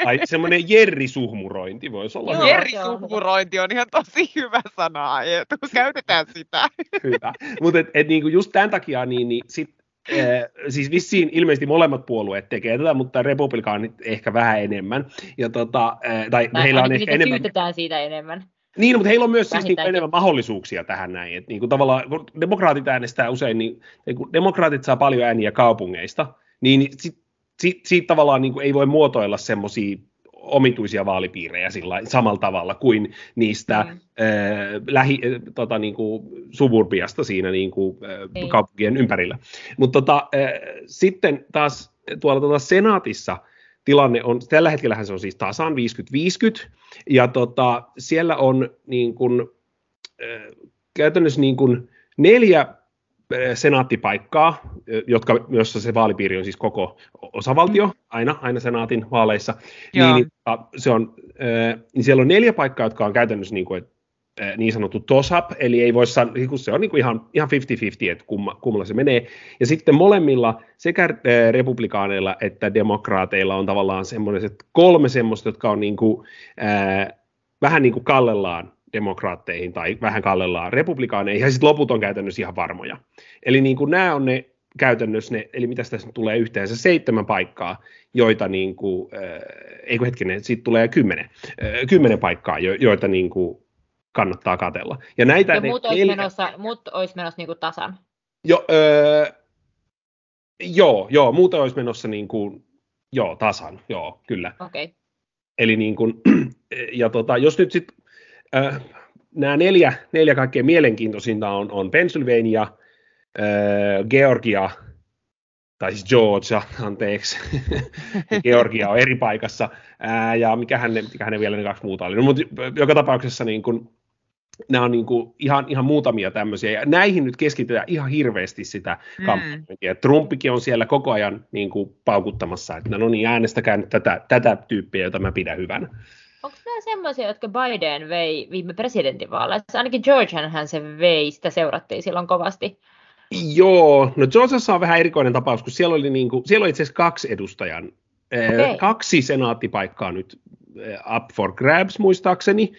tai semmoinen jerrisuhmurointi. Voisi olla Joo, jerrisuhmurointi on ihan tosi hyvä sana, Eetu. Käytetään sitä. Hyvä. Mutta et, et niinku just tämän takia, niin, niin sit, eh, siis vissiin ilmeisesti molemmat puolueet tekee tätä, mutta republikaanit ehkä vähän enemmän. Ja tota, eh, tai Mä heillä on ehkä enemmän. Syytetään siitä enemmän. Niin, mutta heillä on myös siis niinku enemmän mahdollisuuksia tähän näin. Et niinku tavallaan, kun demokraatit äänestää usein, niin kun demokraatit saa paljon ääniä kaupungeista, niin sit, sit, siitä tavallaan niinku ei voi muotoilla semmoisia omituisia vaalipiirejä sillä samalla tavalla kuin niistä mm. äh, lähi, äh, tota, niin kuin suburbiasta siinä niin kuin, äh, kaupunkien ympärillä. Mutta tota, äh, sitten taas tuolla tota, senaatissa tilanne on, tällä hetkellähän se on siis tasan viisikymmentä viisikymmentä, ja tota, siellä on niin kuin, äh, käytännössä niin kuin neljä senaattipaikkaa, jotka, jossa se vaalipiiri on siis koko osavaltio, aina, aina senaatin vaaleissa, niin, se on, niin siellä on neljä paikkaa, jotka on käytännössä niin, kuin, niin sanottu toss-up, eli ei voi sanoa, kun se on niin kuin ihan, ihan viisikymmentä viisikymmentä, että kummalla se menee, ja sitten molemmilla sekä republikaaneilla että demokraateilla on tavallaan semmoiset kolme semmoista, jotka on niin kuin, vähän niin kuin kallellaan demokraatteihin tai vähän kallellaan republikaaneihin, ja sitten loput on käytännössä ihan varmoja. Eli niin kuin nämä on ne käytännössä, ne, eli mitä tässä tulee yhteensä seitsemän paikkaa, joita niin kuin, ei kun hetkinen, siitä tulee kymmenen, kymmenen paikkaa, joita niin kuin kannattaa katsella. Ja näitä ja ne, muut, olisi eli, menossa, muut olisi menossa niin kuin tasan. Jo, öö, joo, joo, muut olisi menossa niin kuin Joo, tasan, joo, kyllä. Okei. Okay. Eli niin kuin, ja tota, jos nyt sitten, äh, nämä neljä, neljä kaikkein mielenkiintoisinta on, on Pennsylvania, äh, Georgia, tai siis Georgia, anteeksi, Georgia on eri paikassa, äh, ja mikähän ne, mikähän ne vielä ne kaksi muuta oli. No, mutta joka tapauksessa niin kuin, nämä on niin kuin ihan, ihan muutamia tämmöisiä, ja näihin nyt keskitytään ihan hirveästi sitä kampanjointia. Mm. Trumpikin on siellä koko ajan niin kuin paukuttamassa, että no niin, äänestäkää nyt tätä, tätä tyyppiä, jota mä pidän hyvänä. Onko nämä semmoisia, jotka Biden vei viime presidentinvaaleissa? Ainakin Georgian hän se vei, sitä seurattiin silloin kovasti. Joo, no Georgiassa on vähän erikoinen tapaus, kun siellä oli, niin kuin, siellä oli itse asiassa kaksi edustajan, okay. kaksi senaattipaikkaa nyt up for grabs muistaakseni,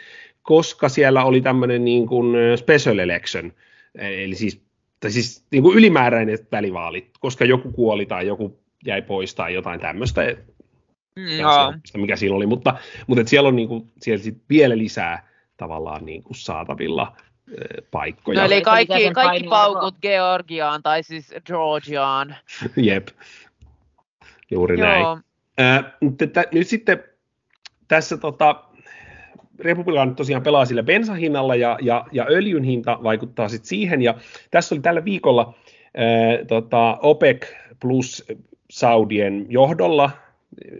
koska siellä oli tämmöinen niin kuin special election, eli siis, tai siis niin kuin ylimääräiset välivaalit, koska joku kuoli tai joku jäi pois tai jotain tämmöistä, mikä siinä oli, mutta, mutta et siellä on niin kuin, siellä sit vielä lisää tavallaan niin kuin saatavilla äh, paikkoja. No, eli kaikki, kaikki paukut Georgiaan tai siis Georgiaan. Jep, juuri Joo. näin. Äh, nyt sitten tässä tota... Republikaanit tosiaan pelaa sillä bensahinnalla ja, ja, ja öljyn hinta vaikuttaa sitten siihen. Ja tässä oli tällä viikolla ää, tota OPEC plus Saudien johdolla,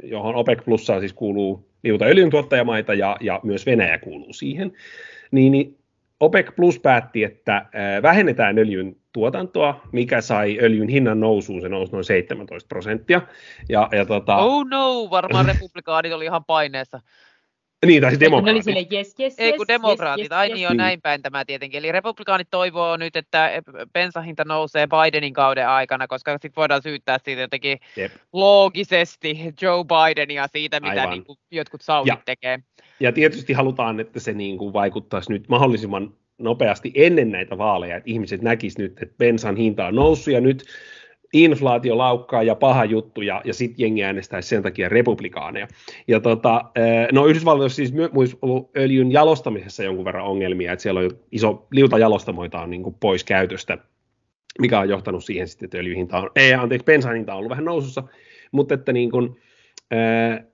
johon OPEC plussaan siis kuuluu liuta öljyntuottajamaita ja, ja myös Venäjä kuuluu siihen. Niin, niin OPEC plus päätti, että ää, vähennetään öljyn tuotantoa, mikä sai öljyn hinnan nousuun, se nousi noin seitsemäntoista prosenttia. Ja, ja tota... Oh no, varmaan republikaanit oli ihan paineessa. Niin, tai sitten demokraatit. Sille, yes, yes, Ei, kun demokraatit, yes, yes, aini yes. on näin päin tämä tietenkin. Eli republikaanit toivoo nyt, että bensahinta nousee Bidenin kauden aikana, koska sitten voidaan syyttää siitä jotenkin yep. loogisesti Joe Bidenia siitä, mitä niin kuin jotkut saudit ja, tekee. Ja tietysti halutaan, että se niin kuin vaikuttaisi nyt mahdollisimman nopeasti ennen näitä vaaleja, että ihmiset näkisivät nyt, että bensan hinta on noussut ja nyt inflaatio laukkaa ja paha juttu, ja, ja sitten jengi äänestäisi sen takia republikaaneja. Ja tota, no Yhdysvalloissa siis myös ollut öljyn jalostamisessa jonkun verran ongelmia, että siellä on iso liuta jalostamoita on niin kuin pois käytöstä, mikä on johtanut siihen sitten, että öljyn hinta on, ei anteeksi, bensan hinta on ollut vähän nousussa, mutta että niin kuin, ää,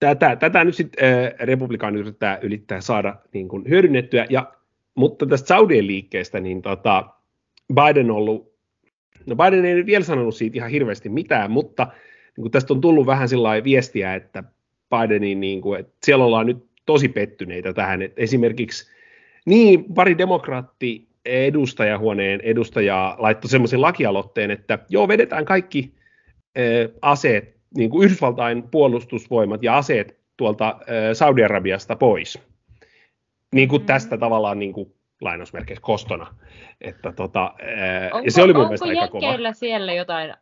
tätä, tätä nyt sitten republikaanit yrittää ylittää saada niin kuin hyödynnettyä, ja, mutta tästä Saudien liikkeestä, niin tota, Biden on ollut No Biden ei vielä sanonut siitä ihan hirveästi mitään, mutta niin tästä on tullut vähän sellainen viestiä, että Bidenin, niin kuin, että siellä ollaan nyt tosi pettyneitä tähän. Että esimerkiksi niin pari demokraatti-edustajahuoneen edustajaa laittoi semmoisen lakialoitteen, että joo, vedetään kaikki ö, aseet, niin kuin Yhdysvaltain puolustusvoimat ja aseet tuolta ö, Saudi-Arabiasta pois. Niin kuin tästä tavallaan... Niin kuin, lainausmerkeissä kostona. Että tota, ää, onko, ja se oli mun mielestä aika kova. Onko jenkeillä siellä jotain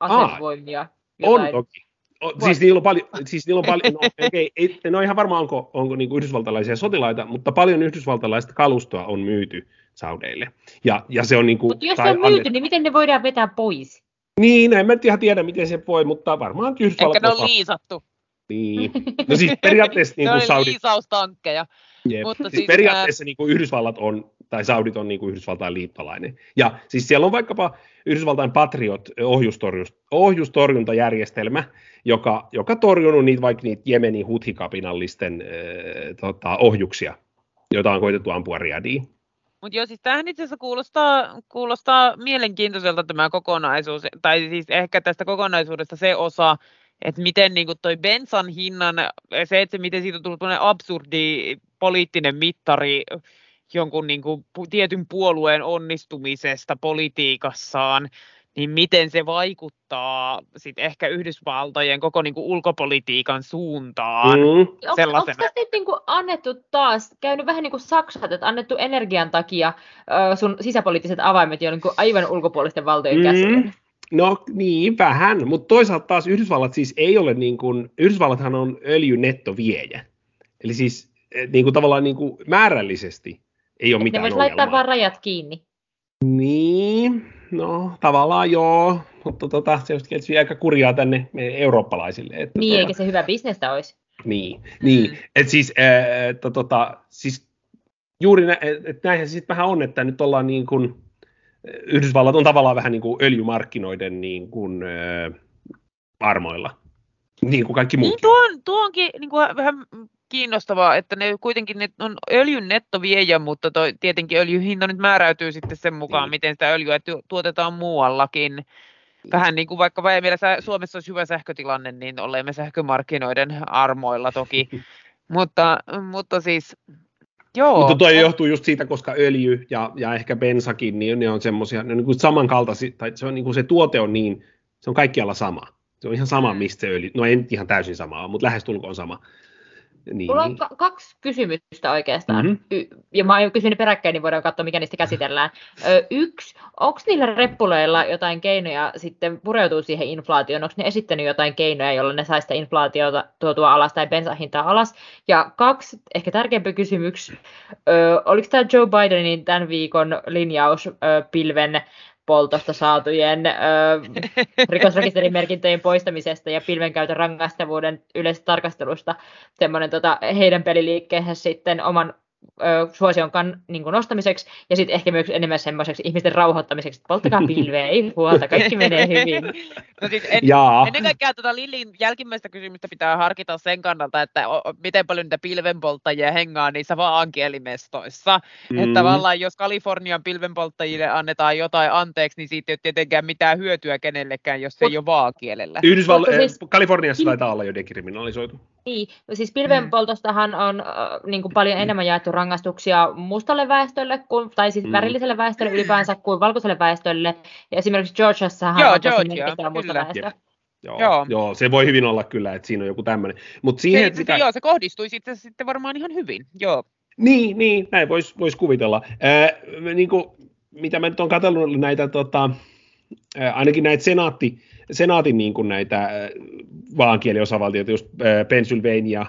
asevoimia? Jotain... On toki. O, siis niillä on paljon, siis niillä on paljon no, okay, ei, no ihan varmaan onko, onko niinku yhdysvaltalaisia sotilaita, mutta paljon yhdysvaltalaista kalustoa on myyty saudeille. Ja, ja se on niinku, mutta jos se on myyty, annet... niin miten ne voidaan vetää pois? Niin, en mä ihan tiedä, miten se voi, mutta varmaan Yhdysvallat... Ehkä ne on liisattu. Niin. No siis periaatteessa... Niin kuin ne on liisaustankkeja. Mutta siis periaatteessa niin kuin Yhdysvallat on, tai Saudit on niin kuin Yhdysvaltain liittolainen. Ja siis siellä on vaikkapa Yhdysvaltain Patriot-ohjustorjuntajärjestelmä, joka, joka torjunut niitä, vaikka niitä Jemenin huthikapinallisten eh, tota, ohjuksia, joita on koitettu ampua Riadiin. Mutta joo, siis tämähän itse asiassa kuulostaa, kuulostaa mielenkiintoiselta tämä kokonaisuus, tai siis ehkä tästä kokonaisuudesta se osa, että miten niin kuin toi bensan hinnan, se, että miten siitä on tullut absurdi poliittinen mittari jonkun niin kuin tietyn puolueen onnistumisesta politiikassaan, niin miten se vaikuttaa sit ehkä Yhdysvaltojen koko niin kuin ulkopolitiikan suuntaan. Mm. Onko tässä nyt niin kuin annettu taas, käynyt vähän niin kuin Saksat, että annettu energian takia sun sisäpoliittiset avaimet jo niin kuin aivan ulkopuolisten valtojen mm. käsiin? No niin, vähän, mutta toisaalta taas Yhdysvallat siis ei ole niin kuin, Yhdysvallathan on öljynettoviejä, eli siis niin kuin tavallaan niin kuin määrällisesti ei ole et mitään ongelmaa. Ne voisi laittaa vaan rajat kiinni. Niin, no tavallaan joo, mutta tota, se on tietysti aika kurjaa tänne eurooppalaisille. Että niin, tota, eikä se hyvä bisnestä olisi. Niin, mm. niin. että siis, äh, että, tota, siis juuri nä- että näinhän se sitten vähän on, että nyt ollaan niin kuin, Yhdysvallat on tavallaan vähän niin kuin öljymarkkinoiden niin kuin, armoilla. Niin kuin kaikki muutkin. Niin, tuo onkin niin kuin vähän kiinnostavaa, että ne kuitenkin ne on öljyn nettoviejä, mutta toi, tietenkin öljyn hinta nyt määräytyy sitten sen mukaan, niin. Miten sitä öljyä tuotetaan muuallakin. Vähän niin kuin vaikka meillä Suomessa olisi hyvä sähkötilanne, niin olemme sähkömarkkinoiden armoilla toki. mutta, mutta siis... Joo. Mutta tuo johtuu just siitä, koska öljy ja, ja ehkä bensakin, niin ne on semmoisia, ne on niin samankaltaisia, tai se, on niin kuin se tuote on niin, se on kaikkialla sama. Se on ihan sama, mistä se öljy, no ei ihan täysin samaa, mutta lähestulkoon sama. Niin. Mulla on k- kaksi kysymystä oikeastaan, mm-hmm. y- ja mä oon kysynyt peräkkäin, niin voidaan katsoa, mikä niistä käsitellään. Ö, yksi, onko niillä reppuleilla jotain keinoja sitten pureutua siihen inflaatioon? Onko ne esittänyt jotain keinoja, jolla ne saisi sitä inflaatiota tuotua alas tai bensahintaa alas? Ja kaksi, ehkä tärkeämpi kysymys, ö, oliko tämä Joe Bidenin tämän viikon linjaus ö, pilven poltosta saatujen ö, rikosrekisterimerkintöjen poistamisesta ja pilvenkäytön rangaistavuuden yleisestä tarkastelusta semmoinen tota, heidän peliliikkeensä sitten oman ö, suosion kan, niin kuin nostamiseksi ja sitten ehkä myös enemmän semmoiseksi ihmisten rauhoittamiseksi, että polttakaa pilveä, ei huolta, kaikki menee hyvin. No siis en, ennen kaikkea tuota Lillin jälkimmäistä kysymystä pitää harkita sen kannalta, että o, miten paljon niitä pilvenpolttajia hengaa niissä vaankielimestoissa. Mm. Että tavallaan jos Kalifornian pilvenpolttajille annetaan jotain anteeksi, niin siitä ei ole tietenkään mitään hyötyä kenellekään, jos se Mut, ei ole vaakielellä. Yhdysvall- siis, Kaliforniassa pil- taitaa olla joiden kriminalisoitu. Niin, siis pilvenpoltostahan on äh, niin kuin paljon enemmän jaettu rangaistuksia mustalle väestölle, kuin, tai siis värilliselle väestölle ylipäänsä kuin valkoiselle väestölle. Ja esimerkiksi Georgiassahan Joo, on Georgia, musta väestö. Joo, joo. joo, se voi hyvin olla kyllä, että siinä on joku tämmöinen. Mut siihen, se, että sitä... Joo, se kohdistui sitten, sitten varmaan ihan hyvin. Joo. Niin, niin, näin voisi vois kuvitella. Äh, niin kuin, mitä mä nyt olen katsellut näitä, tota, äh, ainakin näitä senaatti, senaatin niin kuin näitä äh, vaankieliosavaltioita, just äh, Pennsylvania,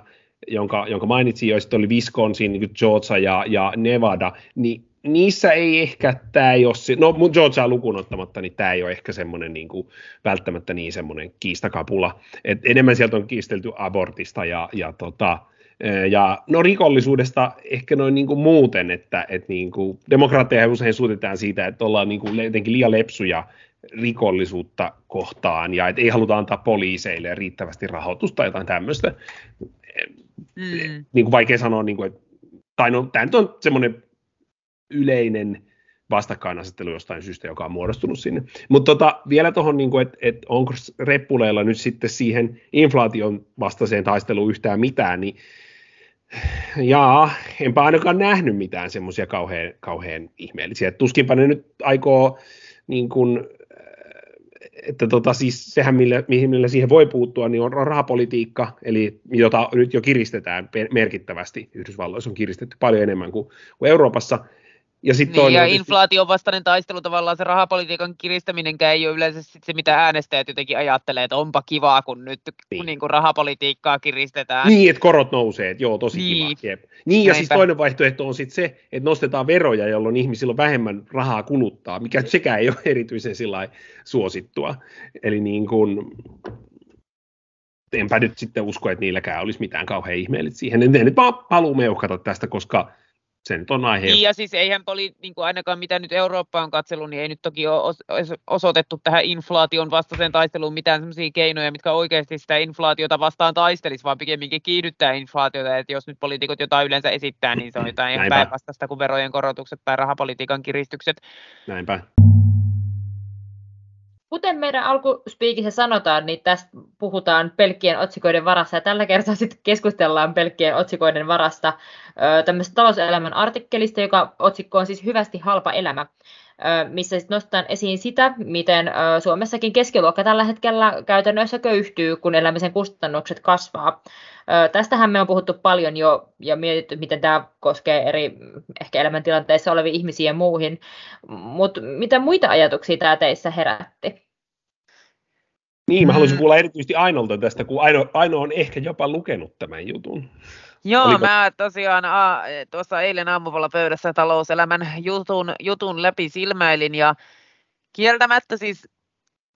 jonka, jonka mainitsin, joista oli Wisconsin, niin Georgia ja, ja Nevada, niin niissä ei ehkä tämä ei ole, no mun Georgiaa lukuun ottamatta, niin tämä ei ole ehkä semmoinen niin kuin, välttämättä niin semmoinen kiistakapula. Et enemmän sieltä on kiistelty abortista ja, ja, tota, ja no rikollisuudesta ehkä noin niin kuin muuten, että et niin kuin, demokraatteja usein suutetaan siitä, että ollaan niin kuin jotenkin liian lepsuja rikollisuutta kohtaan ja et ei haluta antaa poliiseille riittävästi rahoitusta jotain tämmöistä. Mm. Niin kuin vaikea sanoa, niin kuin, että, tai no, tämä nyt on semmoinen yleinen vastakkainasettelu jostain syystä, joka on muodostunut sinne. Mutta tota, vielä tuohon, niin että et onko reppuleilla nyt sitten siihen inflaation vastaiseen taisteluun yhtään mitään, niin jaa, enpä ainakaan nähnyt mitään semmoisia kauhean, kauhean ihmeellisiä. Tuskinpä ne nyt aikoo, niin kuin, että tota, siis sehän, millä, mihin millä siihen voi puuttua, niin on rahapolitiikka, eli jota nyt jo kiristetään merkittävästi. Yhdysvalloissa on kiristetty paljon enemmän kuin, kuin Euroopassa. Ja, niin, on, ja inflaation vastainen taistelu, tavallaan se rahapolitiikan kiristäminenkään ei ole yleensä sit se, mitä äänestäjät jotenkin ajattelee, että onpa kivaa, kun nyt niin. Niin kun rahapolitiikkaa kiristetään. Niin, että korot nousee, että joo, tosi niin. kiva. Jep. Niin, ja näinpä. Siis toinen vaihtoehto on sitten se, että nostetaan veroja, jolloin ihmisillä on vähemmän rahaa kuluttaa, mikä sekään ei ole erityisen sillai suosittua. Eli niin kun, enpä nyt sitten usko, että niilläkään olisi mitään kauhean ihmeellit siihen. En nyt vaan halua meuhkata tästä, koska... Se nyt on aihe. Ja siis eihän poli, niin kuin ainakaan mitä nyt Eurooppa on katsellut, niin ei nyt toki ole osoitettu tähän inflaation vastaiseen taisteluun mitään sellaisia keinoja, mitkä oikeasti sitä inflaatiota vastaan taistelisi, vaan pikemminkin kiihdyttää inflaatiota. Että jos nyt poliitikot jotain yleensä esittää, niin se on jotain ihan päinvastaista kuin verojen korotukset tai rahapolitiikan kiristykset. Näinpä. Kuten meidän alkuspiikissä sanotaan, niin tästä puhutaan pelkkien otsikoiden varassa, ja tällä kertaa sitten keskustellaan pelkkien otsikoiden varasta tämmöistä talouselämän artikkelista, joka otsikko on siis Hyvästi halpa elämä, missä sitten nostetaan esiin sitä, miten Suomessakin keskiluokka tällä hetkellä käytännössä köyhtyy, kun elämisen kustannukset kasvaa. Tästähän me on puhuttu paljon jo ja mietitty, miten tämä koskee eri ehkä elämäntilanteissa olevia ihmisiä ja muuhin, mutta mitä muita ajatuksia tämä teissä herätti? Niin, mä haluaisin kuulla erityisesti Ainolta tästä, kun Aino, Aino on ehkä jopa lukenut tämän jutun. Joo, Oliko? Mä tosiaan a, tuossa eilen aamuvalla pöydässä talouselämän jutun, jutun läpi silmäilin ja kieltämättä siis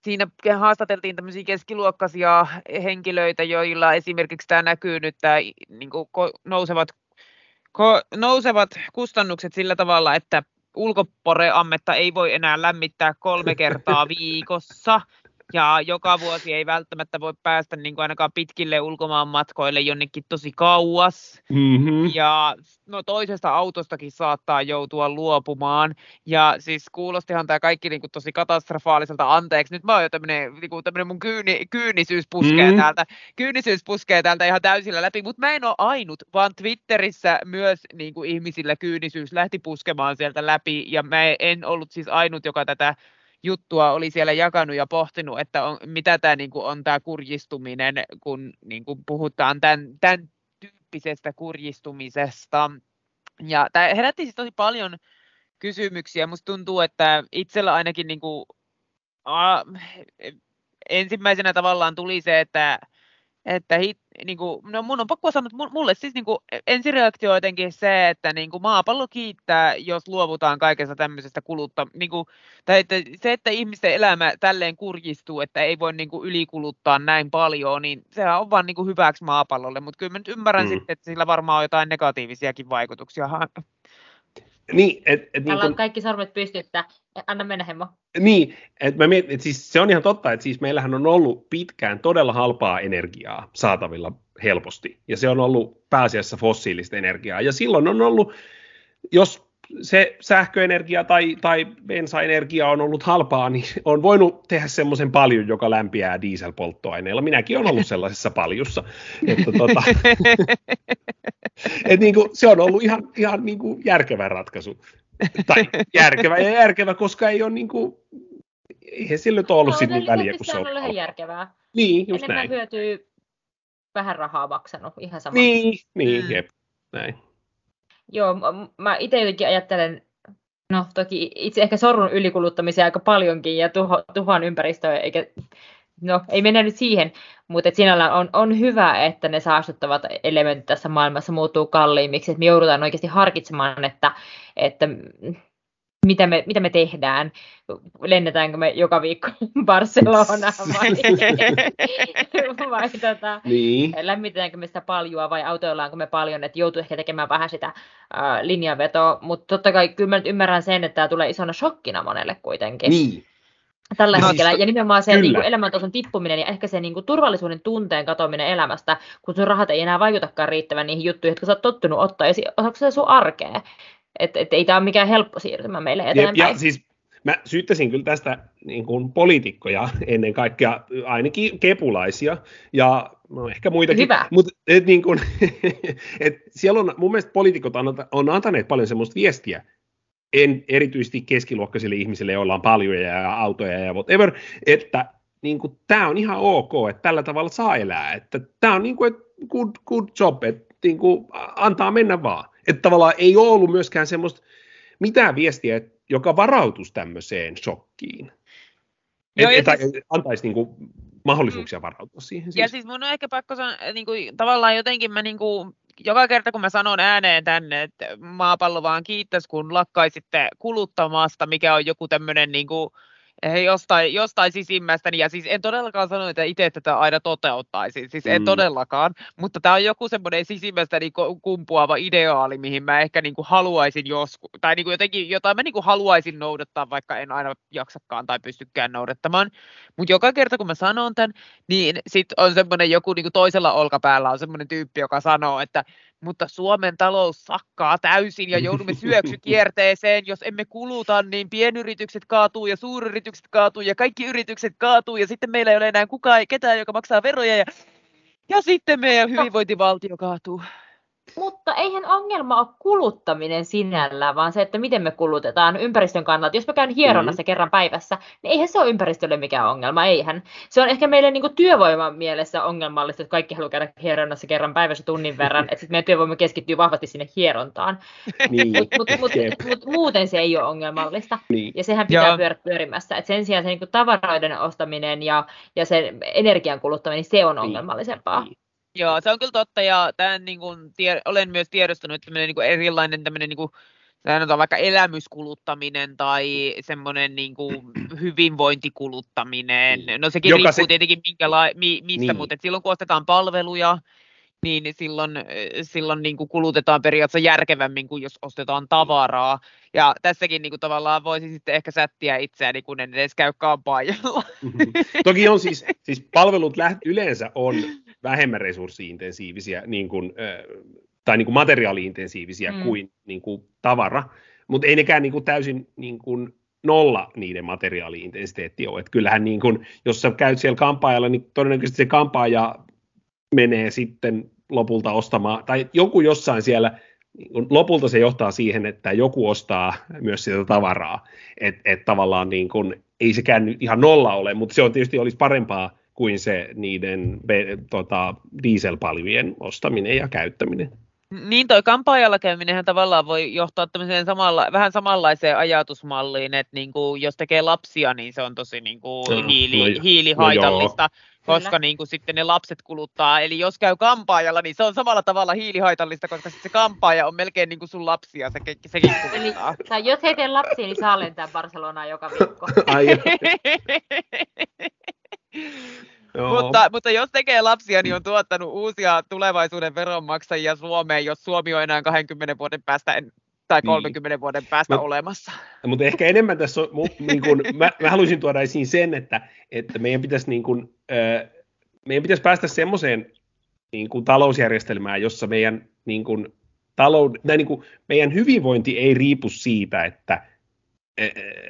siinä haastateltiin tämmöisiä keskiluokkaisia henkilöitä, joilla esimerkiksi tämä näkyy nyt tämä niin kuin nousevat, nousevat kustannukset sillä tavalla, että ulkoporeammetta ei voi enää lämmittää kolme kertaa viikossa. ja joka vuosi ei välttämättä voi päästä niin kuin ainakaan pitkille ulkomaan matkoille jonnekin tosi kauas. Mm-hmm. Ja no toisesta autostakin saattaa joutua luopumaan. Ja siis kuulostihan tämä kaikki niin kuin tosi katastrofaaliselta. Anteeksi, nyt mä oon jo tämmöinen, niin kuin tämmöinen mun kyyni, kyynisyys puskee mm-hmm. täältä. Kyynisyys puskee täältä ihan täysillä läpi, mutta mä en ole ainut, vaan Twitterissä myös niin kuin ihmisillä kyynisyys lähti puskemaan sieltä läpi. Ja mä en ollut siis ainut, joka tätä juttua oli siellä jakanut ja pohtinut, että on, mitä tämä niinku on tämä kurjistuminen, kun niinku puhutaan tämän, tämän tyyppisestä kurjistumisesta. Ja tämä herätti siis tosi paljon kysymyksiä. Musta tuntuu, että itsellä ainakin niinku, a, ensimmäisenä tavallaan tuli se, että, että hit, niinku, no mun on pakko sanoa, että mulle siis niinku, ensireaktio jotenkin se, että niinku, maapallo kiittää, jos luovutaan kaikesta tämmöisestä kulutta. Niinku, tai että se, että ihmisten elämä tälleen kurjistuu, että ei voi niinku, ylikuluttaa näin paljon, niin sehän on vaan niinku, hyväksi maapallolle. Mutta kyllä mä nyt ymmärrän mm. sitten, että sillä varmaan on jotain negatiivisiakin vaikutuksia. Niin, et, et, niin kun... kaikki sarvet pystyttää. Anna mennä, Hemmo. Niin, et mä mietin, et siis se on ihan totta, että siis meillähän on ollut pitkään todella halpaa energiaa saatavilla helposti. Ja se on ollut pääasiassa fossiilista energiaa. Ja silloin on ollut, jos se sähköenergia tai, tai bensaenergia on ollut halpaa, niin on voinut tehdä semmoisen paljun, joka lämpiää dieselpolttoaineella. Minäkin olen ollut sellaisessa paljussa. Että tota, et niinku, se on ollut ihan, ihan niinku järkevä ratkaisu. Tai järkevä ja järkevä, koska ei ole niinku, eihän sillä nyt ole ollut sitä niin väliä kuin se on. Se on ollut järkevää. Niin, just enemmän näin. Hyötyy vähän rahaa maksanut, ihan sama. Niin, niin jep, näin. Joo, mä itse jotenkin ajattelen, no toki itse ehkä sorrun ylikuluttamisia aika paljonkin ja tuho, tuhoan ympäristöä, eikä, no ei mennä nyt siihen, mutta sinällään on, on hyvä, että ne saastuttavat elementit tässä maailmassa muuttuu kalliimmiksi, että me joudutaan oikeasti harkitsemaan, että, että mitä, me, mitä me tehdään, lennetäänkö me joka viikko Barcelonaan vai, vai tota, niin. lämmitetäänkö me sitä paljua vai autoillaanko me paljon, että joutuu ehkä tekemään vähän sitä äh, linjanvetoa, mutta totta kai kyllä mä nyt ymmärrän sen, että tämä tulee isona shokkina monelle kuitenkin. Niin. Tällä no, hetkellä, ja nimenomaan se niin kuin elämäntason tippuminen ja ehkä se niin kuin turvallisuuden tunteen katoaminen elämästä, kun sun rahat ei enää vaikutakaan riittävän niihin juttuihin, jotka sä oot tottunut ottaa, ja osaako se sun arkea? Että et, ei tämä ole mikään helppo siirtymä meille eteenpäin. Ja, ja siis mä syyttäisin kyllä tästä niin kuin poliitikkoja ennen kaikkea, ainakin kepulaisia, ja no ehkä muitakin. Mutta niin siellä on, mun mielestä poliitikot on antaneet paljon semmoista viestiä, en erityisesti keskiluokkaisille ihmisille, joilla on paljoja ja autoja ja whatever, että niin kuin, tämä on ihan ok, että tällä tavalla saa elää, että tämä on niin kuin, good, good job, että niin kuin, antaa mennä vaan. Että tavallaan ei ole ollut myöskään semmoista mitään viestiä, joka varautuisi tämmöiseen shokkiin. Joo, et, et, siis... antaisi niin kuin, mahdollisuuksia varautua siihen. Siis. Ja siis mun on ehkä pakko sanoa, niin kuin, tavallaan jotenkin mä... Niin kuin... Joka kerta, kun mä sanon ääneen tänne, että maapallo vaan kiittäisi, kun lakkaisitte kuluttamasta, mikä on joku tämmöinen niin kuin jostain, jostain sisimmästäni, ja siis en todellakaan sano, että itse tätä aina toteuttaisin, siis en mm. todellakaan, mutta tämä on joku semmoinen sisimmästäni kumpuava ideaali, mihin mä ehkä niin kuin haluaisin joskus, tai niin kuin jotenkin jotain mä niin kuin haluaisin noudattaa, vaikka en aina jaksakaan tai pystykään noudattamaan, mutta joka kerta kun mä sanon tämän, niin sitten on semmoinen joku niin kuin toisella olkapäällä on semmoinen tyyppi, joka sanoo, että mutta Suomen talous sakkaa täysin ja joudumme syöksykierteeseen, jos emme kuluta, niin pienyritykset kaatuu ja suuryritykset kaatuu ja kaikki yritykset kaatuu ja sitten meillä ei ole enää kukaan, ketään, joka maksaa veroja ja, ja sitten meidän hyvinvointivaltio kaatuu. Mutta eihän ongelma ole kuluttaminen sinällään, vaan se, että miten me kulutetaan ympäristön kannalta. Jos mä käyn hieronnassa mm. kerran päivässä, niin eihän se ole ympäristölle mikään ongelma, eihän. Se on ehkä meille niin kuin työvoiman mielessä ongelmallista, että kaikki haluaa käydä hieronnassa kerran päivässä tunnin verran, että sitten meidän työvoima keskittyy vahvasti sinne hierontaan. Niin. Mutta mut, mut, mut muuten se ei ole ongelmallista, niin. Ja sehän pitää ja. pyörä pyörimässä. Et sen sijaan se niin kuin tavaroiden ostaminen ja, ja sen energian kuluttaminen, niin se on ongelmallisempaa. Niin. Joo, se on kyllä totta, ja tämän, niin kuin, tied- olen myös tiedostanut, että tämmöinen niin kuin erilainen tämmöinen, niin kuin, sanotaan vaikka elämyskuluttaminen tai semmoinen niin kuin hyvinvointikuluttaminen, no sekin joka riippuu se... tietenkin minkäla- mi- mistä, niin. Mutta silloin kun ostetaan palveluja niin silloin, silloin niin kuin kulutetaan periaatteessa järkevämmin kuin jos ostetaan tavaraa. Ja tässäkin niin kuin tavallaan voisi sitten ehkä sättiä itseäni, kun en edes käy kampaajalla. Mm-hmm. Toki on siis, siis palvelut läht- yleensä on vähemmän resurssiintensiivisiä niin kuin, tai niin kuin materiaaliintensiivisiä mm. kuin, niin kuin tavara, mutta ei nekään niin kuin täysin niin kuin nolla niiden materiaali-intensiteetti on. Että kyllähän niin kun, jos sä käyt siellä kampaajalla, niin todennäköisesti se kampaaja menee sitten lopulta ostamaan, tai joku jossain siellä, niin lopulta se johtaa siihen, että joku ostaa myös sitä tavaraa. Että et tavallaan niin kun, ei sekään nyt ihan nolla ole, mutta se on tietysti olisi parempaa kuin se niiden tota, dieselpalvien ostaminen ja käyttäminen. Niin toi kampaajalla käyminenhän tavallaan voi johtaa tämmöiseen samalla, vähän samanlaiseen ajatusmalliin, että niinku, jos tekee lapsia, niin se on tosi niinku no, hiili, no, hiilihaitallista, no koska niinku sitten ne lapset kuluttaa. Eli jos käy kampaajalla, niin se on samalla tavalla hiilihaitallista, koska sitten se kampaaja on melkein niinku sun lapsia, se, sekin kuluttaa. Eli, tai jos ei tee lapsia, niin saa lentää Barcelonaan joka viikko. Mutta, mutta jos tekee lapsia, niin on tuottanut uusia tulevaisuuden veronmaksajia Suomeen, jos Suomi on enää kaksikymmentä vuoden päästä en, tai kolmekymmentä niin. vuoden päästä mä, olemassa. Mutta ehkä enemmän tässä on, niin kun, mä, mä haluaisin tuoda esiin sen, että, että meidän, pitäisi niin kun, äh, meidän pitäisi päästä semmoiseen niin kun talousjärjestelmään, jossa meidän, niin kun, talou, tai niin kun, meidän hyvinvointi ei riipu siitä, että äh,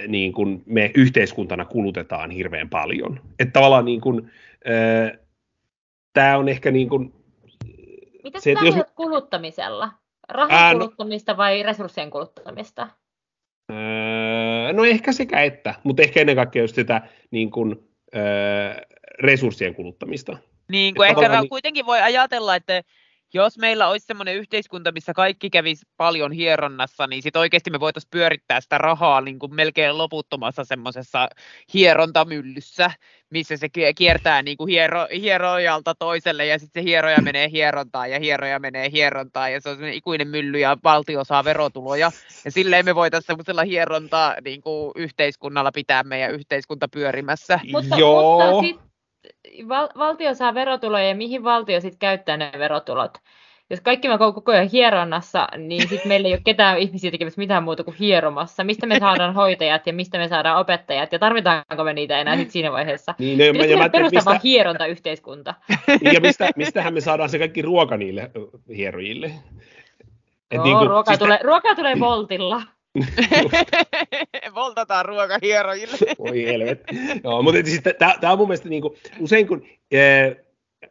niin kun me yhteiskuntana kulutetaan hirveän paljon. Että tavallaan niin kun, tämä on ehkä niin kuin... Mitä sä jos... kuluttamisella? Rahan Ää, kuluttamista no... vai resurssien kuluttamista? Öö, no ehkä sekä että, mutta ehkä ennen kaikkea just sitä niin kuin, öö, resurssien kuluttamista. Niin kuin ehkä tavallaan... kuitenkin voi ajatella, että jos meillä olisi semmoinen yhteiskunta, missä kaikki kävisi paljon hieronnassa, niin sit oikeasti me voitaisiin pyörittää sitä rahaa niin kuin melkein loputtomassa semmoisessa hierontamyllyssä, missä se kiertää niin kuin hiero, hierojalta toiselle ja sitten se hieroja menee hierontaan ja hieroja menee hierontaan ja se on semmoinen ikuinen mylly ja valtio saa verotuloja. Ja silleen me voitaisiin semmoisella hierontaa niin kuin yhteiskunnalla pitää meidän yhteiskunta pyörimässä. Mutta, Joo. Mutta Val- valtio saa verotuloja ja mihin valtio sitten käyttää ne verotulot? Jos kaikki me koko ajan hieronnassa, niin sitten meillä ei ole ketään ihmisiä tekemässä mitään muuta kuin hieromassa. Mistä me saadaan hoitajat ja mistä me saadaan opettajat ja tarvitaanko me niitä enää sitten siinä vaiheessa? Niin, no, Pitäisi meidän perustamaan mistä... hierontayhteiskunta. Niin, ja mistä, mistähän me saadaan se kaikki ruoka niille hierojille? No, niin kun... ruokaa tulee, ruokaa tulee voltilla. Voltataan ruoka hierojille. Voi helvetti. Joo, mutta siis tämä on mun mielestä niin kuin, usein kun ee,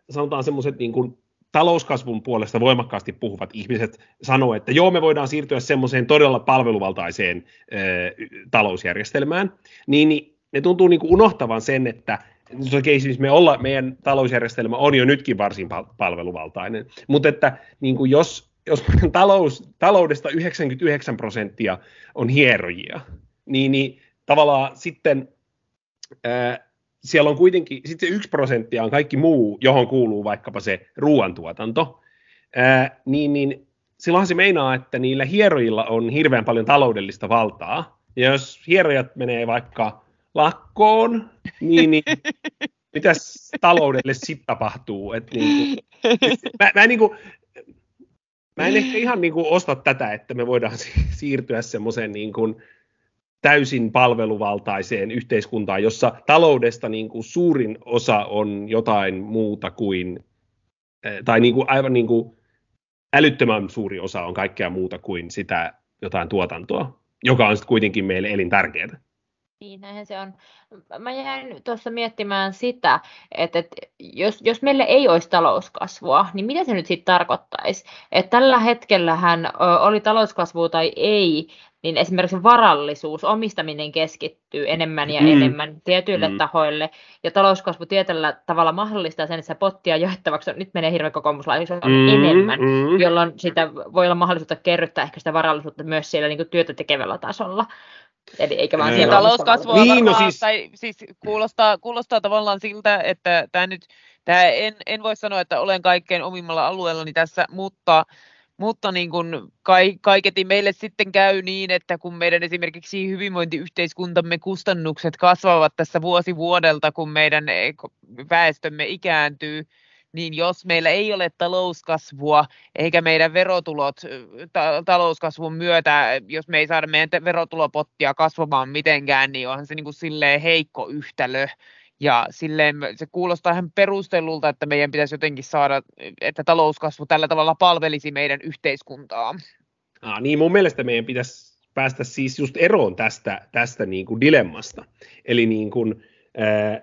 sanotaan semmoiset niin kuin talouskasvun puolesta voimakkaasti puhuvat ihmiset sanoo, että joo, me voidaan siirtyä semmoiseen todella palveluvaltaiseen ee, talousjärjestelmään, niin, niin ne tuntuu niin kuin unohtavan sen, että siis me olla, meidän talousjärjestelmä on jo nytkin varsin palveluvaltainen, mutta että niin kuin jos Jos talous, taloudesta yhdeksänkymmentäyhdeksän prosenttia on hierojia, niin, niin tavallaan sitten ää, siellä on kuitenkin, sitten se yksi prosenttia on kaikki muu, johon kuuluu vaikkapa se ruoantuotanto, ää, niin, niin silloinhan se meinaa, että niillä hierojilla on hirveän paljon taloudellista valtaa, ja jos hierojat menee vaikka lakkoon, niin... niin mitäs taloudelle sitten tapahtuu? Et niin kuin, mä, mä niin kuin, Mä en ehkä ihan niin kuin osta tätä, että me voidaan siirtyä semmoiseen niin kuin täysin palveluvaltaiseen yhteiskuntaan, jossa taloudesta niin kuin suurin osa on jotain muuta kuin, tai niin kuin aivan niin kuin älyttömän suuri osa on kaikkea muuta kuin sitä jotain tuotantoa, joka on sitten kuitenkin meille elintärkeää. Niin, näinhän se on. Mä jäin tuossa miettimään sitä, että, että jos, jos meillä ei olisi talouskasvua, niin mitä se nyt sitten tarkoittaisi? Että tällä hetkellähän oli talouskasvua tai ei, niin esimerkiksi varallisuus, omistaminen keskittyy enemmän ja mm. enemmän tietyille mm. tahoille. Ja talouskasvu tietyllä tavalla mahdollistaa sen, että se pottia jaettavaksi on, nyt menee hirveän kokoomuslaisuus mm. enemmän, mm. jolloin sitä voi olla mahdollisuutta kerryttää ehkä sitä varallisuutta myös siellä niin kuin työtä tekevällä tasolla. Eli eikä vaan siellä talouskasvua niin, varmaan, no siis... tai siis kuulostaa, kuulostaa tavallaan siltä, että tämä nyt, tämä en, en voi sanoa, että olen kaikkein omimmalla alueellani tässä, mutta, mutta niin kuin kaiketi meille sitten käy niin, että kun meidän esimerkiksi hyvinvointiyhteiskuntamme kustannukset kasvavat tässä vuosi vuodelta, kun meidän väestömme ikääntyy, niin jos meillä ei ole talouskasvua eikä meidän verotulot ta- talouskasvun myötä, jos me ei saada meidän verotulopottia kasvamaan mitenkään, niin onhan se niin kuin silleen heikko yhtälö. Ja silleen se kuulostaa ihan perustellulta, että meidän pitäisi jotenkin saada, että talouskasvu tällä tavalla palvelisi meidän yhteiskuntaa. Ah, niin mun mielestä meidän pitäisi päästä siis just eroon tästä, tästä niin kuin dilemmasta. Eli niin kuin, ää,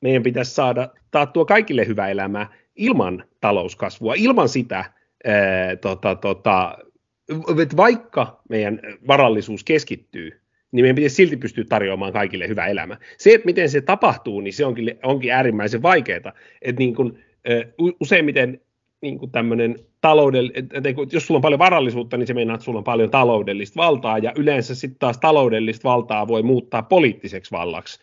meidän pitäisi saada taattua kaikille hyvä elämä ilman talouskasvua, ilman sitä, ää, tota, tota, vaikka meidän varallisuus keskittyy, niin meidän pitäisi silti pystyä tarjoamaan kaikille hyvä elämä. Se, että miten se tapahtuu, niin se onkin, onkin äärimmäisen vaikeaa. Että niin kuin, useimmiten niin kuin tämmöinen taloudell... jos sulla on paljon varallisuutta, niin se meinaa, että sulla on paljon taloudellista valtaa, ja yleensä sitten taas taloudellista valtaa voi muuttaa poliittiseksi vallaksi,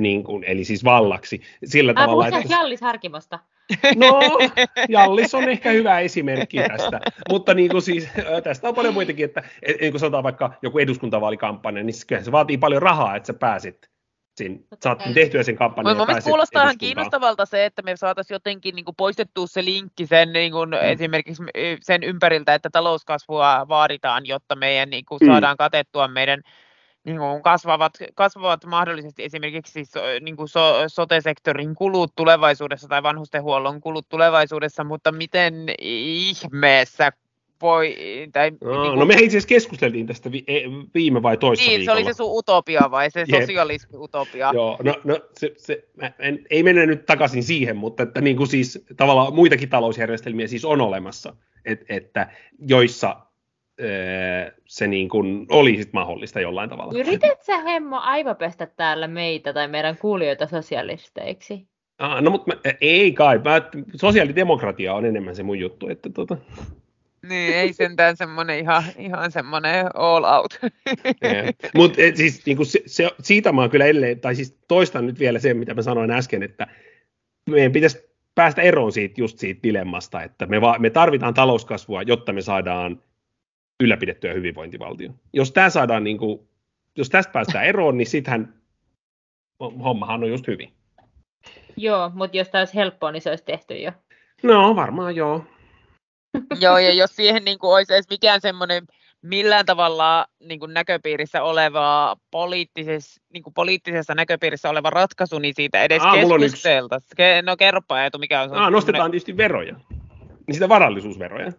niin kuin, eli siis vallaksi. Sillä Mä tavalla, että... Jallis Harkimosta. No, Jallis on ehkä hyvä esimerkki tästä, mutta niin kuin siis, tästä on paljon muitakin, että niin kuin sanotaan vaikka joku eduskuntavaalikampanja, niin kyllähän se vaatii paljon rahaa, että sä pääset Siin, saat tehtyä sen kampanjan. Mun mielestä kuulostaa ihan kiinnostavalta se, että me saataisiin jotenkin niin kuin poistettua se linkki sen, niin kuin mm. esimerkiksi sen ympäriltä, että talouskasvua vaaditaan, jotta meidän niin kuin saadaan mm. katettua meidän niin kuin kasvavat, kasvavat mahdollisesti esimerkiksi niin kuin so, sote-sektorin kulut tulevaisuudessa tai vanhustenhuollon kulut tulevaisuudessa, mutta miten ihmeessä Voi, tai, no, niin kuin, no me itse asiassa keskusteltiin tästä vi- viime vai toista niin, viikolla. Niin, se oli se sun utopia vai se yeah. sosialismi-utopia. Joo, no, no se, se, en, ei mennä nyt takaisin siihen, mutta että niin kuin siis tavallaan muitakin talousjärjestelmiä siis on olemassa, et, että joissa öö, se niin kuin oli sit mahdollista jollain tavalla. Yrität sä Hemmo aivopestä täällä meitä tai meidän kuulijoita sosialisteiksi? Ah, no mutta mä, ei kai, mä, sosiaalidemokratia on enemmän se mun juttu, että tota... Niin, ei sentään semmoinen ihan, ihan semmoinen all out. Mutta siis niinku se, se, siitä mä oon kyllä edelleen, tai siis toistan nyt vielä sen, mitä mä sanoin äsken, että meidän pitäisi päästä eroon siitä, just siitä dilemmasta, että me, va, me tarvitaan talouskasvua, jotta me saadaan ylläpidettyä hyvinvointivaltio. Jos, tää saadaan, niinku, jos tästä päästään eroon, niin sittenhän hommahan on just hyvin. Joo, mutta jos tämä olisi helppoa, niin se olisi tehty jo. No, varmaan joo. Joo, ja jos siihen niin kuin olisi edes mikään semmoinen millään tavalla niin kuin näköpiirissä oleva, poliittisessa, niin kuin poliittisessa näköpiirissä oleva ratkaisu, niin siitä edes Aa, keskusteltaisiin. No kerropa, Eetu, mikä on se? Aa, nostetaan tietysti veroja, niin sitä varallisuusveroja.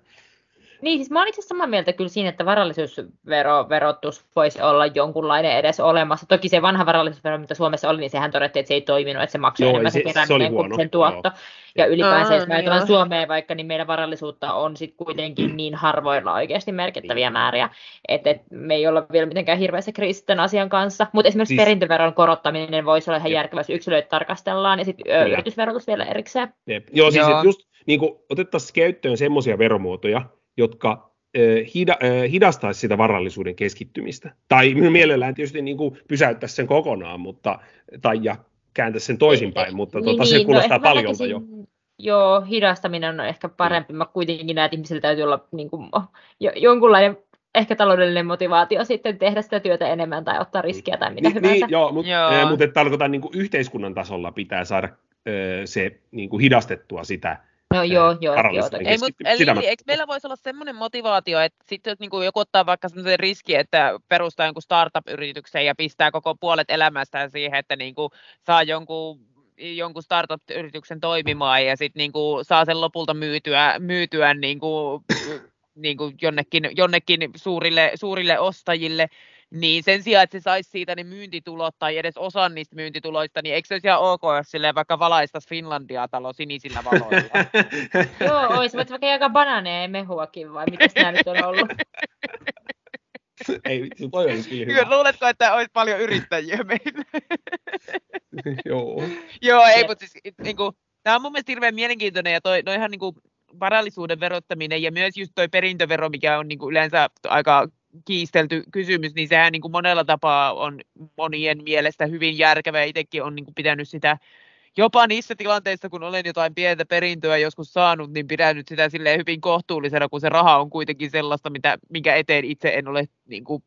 Niin, siis mä olen itse asiassa samaa mieltä kyllä siinä, että varallisuusverotus voisi olla jonkunlainen edes olemassa. Toki se vanha varallisuusvero, mitä Suomessa oli, niin sehän todettiin, että se ei toiminut, että se maksoi enemmän se, se kuin huono. Sen tuotto. Joo. Ja ylipäänsä, Aa, jos me ajatellaan Suomeen vaikka, niin meidän varallisuutta on sitten kuitenkin niin harvoilla oikeasti merkittäviä määriä, että et me ei olla vielä mitenkään hirveässä kriisisten asian kanssa. Mutta esimerkiksi siis... perintöveron korottaminen voisi olla ihan järkevää, jos yksilöitä tarkastellaan, ja sitten yritysverotus vielä erikseen. Jep. Joo, siis Joo. just niin otettaisiin käyttöön semmoisia veromuotoja, jotka hida, hidastaisi sitä varallisuuden keskittymistä. Tai minun mielellään tietysti niin kuin pysäyttäisi sen kokonaan, mutta, tai ja kääntäisi sen toisinpäin, mutta tuota, niin, se kuulostaa no, paljolta jo. Joo, hidastaminen on ehkä parempi. Mä kuitenkin näen, että ihmisillä täytyy olla niin kuin, jonkunlainen ehkä taloudellinen motivaatio sitten tehdä sitä työtä enemmän tai ottaa riskiä tai mitä niin, hyvänsä. Niin, joo, mutta äh, mut, tarkoitan niin kuin yhteiskunnan tasolla pitää saada äh, se niin kuin hidastettua sitä. No joo, joo, joo. Ei, mut, eli, eikö meillä voisi olla semmoinen motivaatio, että sitten jos niinku joku ottaa vaikka semmoisen riskin, että perustaa jonkun startup-yrityksen ja pistää koko puolet elämästään siihen, että niinku saa jonkun, jonkun startup-yrityksen toimimaan ja sitten niinku saa sen lopulta myytyä, myytyä niinku, niinku jonnekin, jonnekin suurille, suurille ostajille, niin sen sijaan, että se saisi siitä ne myyntitulot tai edes osan niistä myyntituloista, niin eikö se olisi ihan ok, jos silleen vaikka valaistaisi Finlandia-talo sinisillä valoilla? Joo, olisi vaikka jakaa banaaneja ja mehuakin, vai mitäs nämä nyt on ollut? Ei, se toi olisi kyllä hyvä. Luuletko, että olisi paljon yrittäjiä meillä? Joo. Joo, ei, mutta siis niinku, tämä on mun mielestä hirveän mielenkiintoinen ja toi, noihan niinku varallisuuden verottaminen ja myös just toi perintövero, mikä on niinku yleensä aika kiistelty kysymys, niin sehän niin kuin monella tapaa on monien mielestä hyvin järkevä. Itsekin olen niin kuin pitänyt sitä, jopa niissä tilanteissa, kun olen jotain pientä perintöä joskus saanut, niin pidän nyt sitä silleen hyvin kohtuullisena, kun se raha on kuitenkin sellaista, mitä, minkä eteen itse en ole niin kuin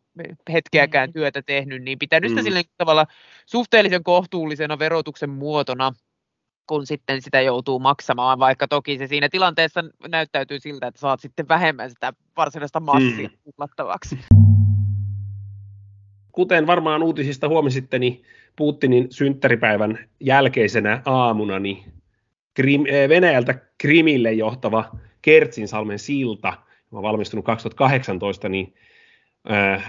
hetkeäkään työtä tehnyt, niin pitänyt sitä mm. silleen tavalla suhteellisen kohtuullisena verotuksen muotona. kun sitten sitä joutuu maksamaan, vaikka toki se siinä tilanteessa näyttäytyy siltä, että saat sitten vähemmän sitä varsinaista massia mm. kuplattavaksi. Kuten varmaan uutisista huomisitte, niin Putinin synttäripäivän jälkeisenä aamuna niin Krim, Venäjältä Krimille johtava Kertsinsalmen silta, joka on valmistunut kaksituhattakahdeksantoista, niin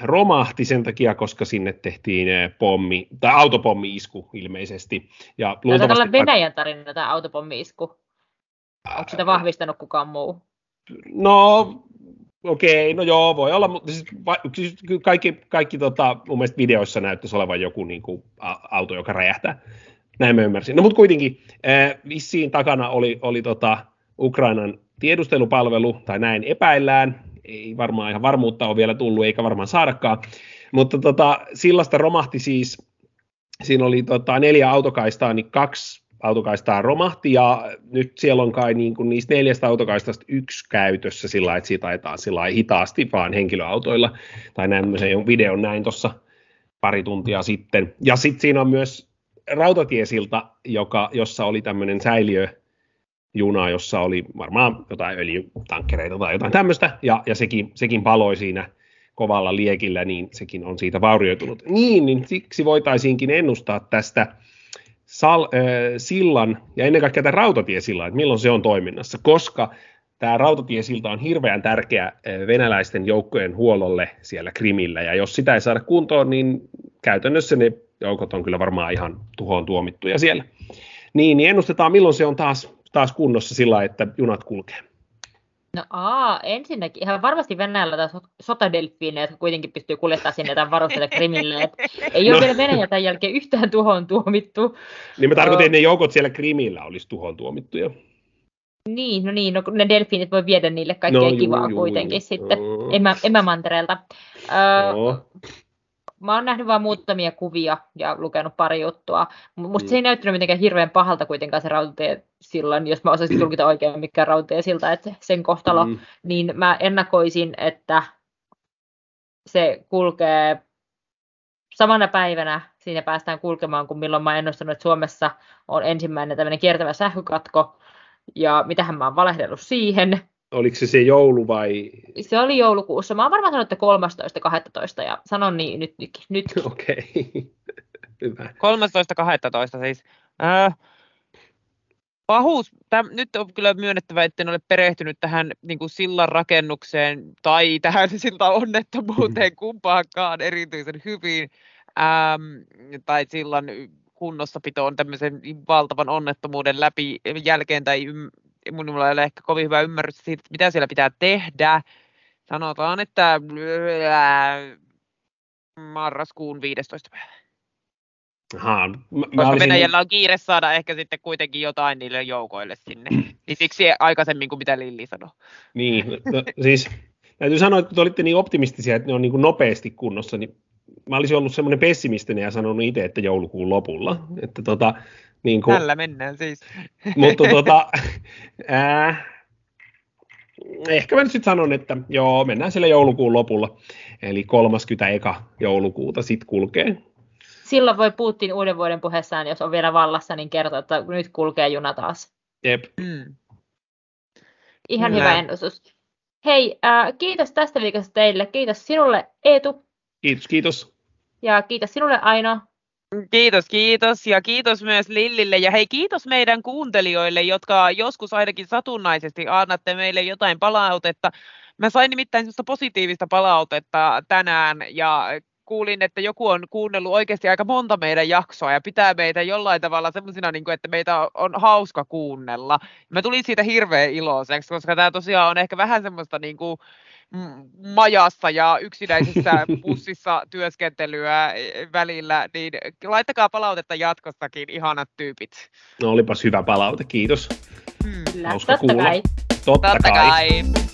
romahti sen takia, koska sinne tehtiin pommi, tai autopommi-isku ilmeisesti. Ja luultavasti... Tämä on tällainen Venäjän tarina, tämä autopommi-isku. Onko sitä vahvistanut kukaan muu? No, okei, okay, no joo, voi olla, mutta siis kaikki, kaikki tota, mun mielestä videoissa näyttäisi olevan joku niin kuin, auto, joka räjähtää. Näin mä ymmärsin. No, mutta kuitenkin vissiin takana oli, oli tota, Ukrainan tiedustelupalvelu, tai näin epäillään. Ei varmaan ihan varmuutta ole vielä tullut, eikä varmaan saadakaan, mutta tota, sillasta romahti siis, siinä oli tota, neljä autokaistaa, niin kaksi autokaistaa romahti, ja nyt siellä on kai niin kuin niistä neljästä autokaistasta yksi käytössä sillä lailla, että siitä ajetaan sillä lailla hitaasti vaan henkilöautoilla, tai näin sen videon näin tuossa pari tuntia sitten, ja sitten siinä on myös rautatiesilta, joka, jossa oli tämmöinen säiliö, juna, jossa oli varmaan jotain öljytankkereita tai jotain tämmöistä, ja, ja sekin, sekin paloi siinä kovalla liekillä, niin sekin on siitä vaurioitunut. Niin, niin siksi voitaisiinkin ennustaa tästä sal, äh, sillan, ja ennen kaikkea tämän rautatiesillan, että milloin se on toiminnassa, koska tämä rautatiesilta on hirveän tärkeä venäläisten joukkojen huollolle siellä Krimillä, ja jos sitä ei saada kuntoon, niin käytännössä ne joukot on kyllä varmaan ihan tuhoon tuomittuja siellä. Niin, niin ennustetaan, milloin se on taas taas kunnossa sillä, että junat kulkee. No aa, ensinnäkin. Ihan varmasti Venäjällä taas sotadelfiinejä, jotka kuitenkin pystyy kuljettamaan sinne jotain varusteita Krimille. Et ei no. ole vielä Venäjä tämän jälkeen yhtään tuhoon tuomittu. Niin mä tarkoitan, että ne joukot siellä Krimillä olisi tuhoon tuomittuja. Niin, no niin, no, ne delfiinit voi viedä niille kaikkea no, kivaa juu, kuitenkin juu, sitten no. emä, emämantereelta. Öö, no. Mä oon nähnyt vaan muutamia kuvia ja lukenut pari juttua. Musta mm. se ei näyttänyt mitenkään hirveän pahalta kuitenkaan se rautatiesillan, jos mä osaisin tulkita oikein mikä rautatiesilta, että sen kohtalo, mm. niin mä ennakoisin, että se kulkee samana päivänä, siinä päästään kulkemaan, kun milloin mä oon ennustanut, että Suomessa on ensimmäinen tämmöinen kiertävä sähkökatko, ja mitähän mä oon valehdellut siihen. Oliko se se joulu vai? Se oli joulukuussa. Mä oon varmaan sanonut, että kolmastoista kaksitoista ja sanon niin nyt. nyt, nyt. Okei, hyvä. kolmastoista kaksitoista siis. Äh, pahuus. Tämä, nyt on kyllä myönnettävä, etten ole perehtynyt tähän niin kuin sillan rakennukseen tai tähän sillan onnettomuuteen kumpaankaan erityisen hyvin. Ähm, tai sillan kunnossapitoon tämmöisen valtavan onnettomuuden läpi jälkeen tai ymm, minulla ei ole ehkä kovin hyvä ymmärrys siitä, mitä siellä pitää tehdä. Sanotaan, että marraskuun viidestoista päivä. Aha, mä, koska olisin... Venäjällä on kiire saada ehkä sitten kuitenkin jotain niille joukoille sinne. Niin siksi aikaisemmin kuin mitä Lilli sanoi. Niin, no, siis täytyy sanoa, että kun te olitte niin optimistisia, että ne on niin kuin nopeasti kunnossa, niin mä olisin ollut semmoinen pessimistinen ja sanonut itse, että joulukuun lopulla. Mm-hmm. Että tota... Niin kuin, tällä mennään siis. Mutta tota, ää, ehkä mä nyt sitten sanon, että joo, mennään sillä joulukuun lopulla. Eli kolmaskymmenesensimmäinen joulukuuta sitten kulkee. Silloin voi Putin uuden vuoden puheessaan, jos on vielä vallassa, niin kertoa, että nyt kulkee juna taas. Jep. Mm. Ihan Nää. hyvä ennustus. Hei, ää, kiitos tästä viikosta teille. Kiitos sinulle, Eetu. Kiitos, kiitos. Ja kiitos sinulle, Aino. Kiitos, kiitos ja kiitos myös Lillille ja hei kiitos meidän kuuntelijoille, jotka joskus ainakin satunnaisesti annatte meille jotain palautetta. Mä sain nimittäin semmoista positiivista palautetta tänään ja kuulin, että joku on kuunnellut oikeasti aika monta meidän jaksoa ja pitää meitä jollain tavalla semmoisina, että meitä on hauska kuunnella. Mä tulin siitä hirveän iloiseksi, koska tää tosiaan on ehkä vähän semmoista niin kuin majassa ja yksinäisessä bussissa työskentelyä välillä, niin laittakaa palautetta jatkossakin, ihanat tyypit. No olipas hyvä palaute, kiitos. Hmm. Hauska kuulla. Totta kai. Totta kai.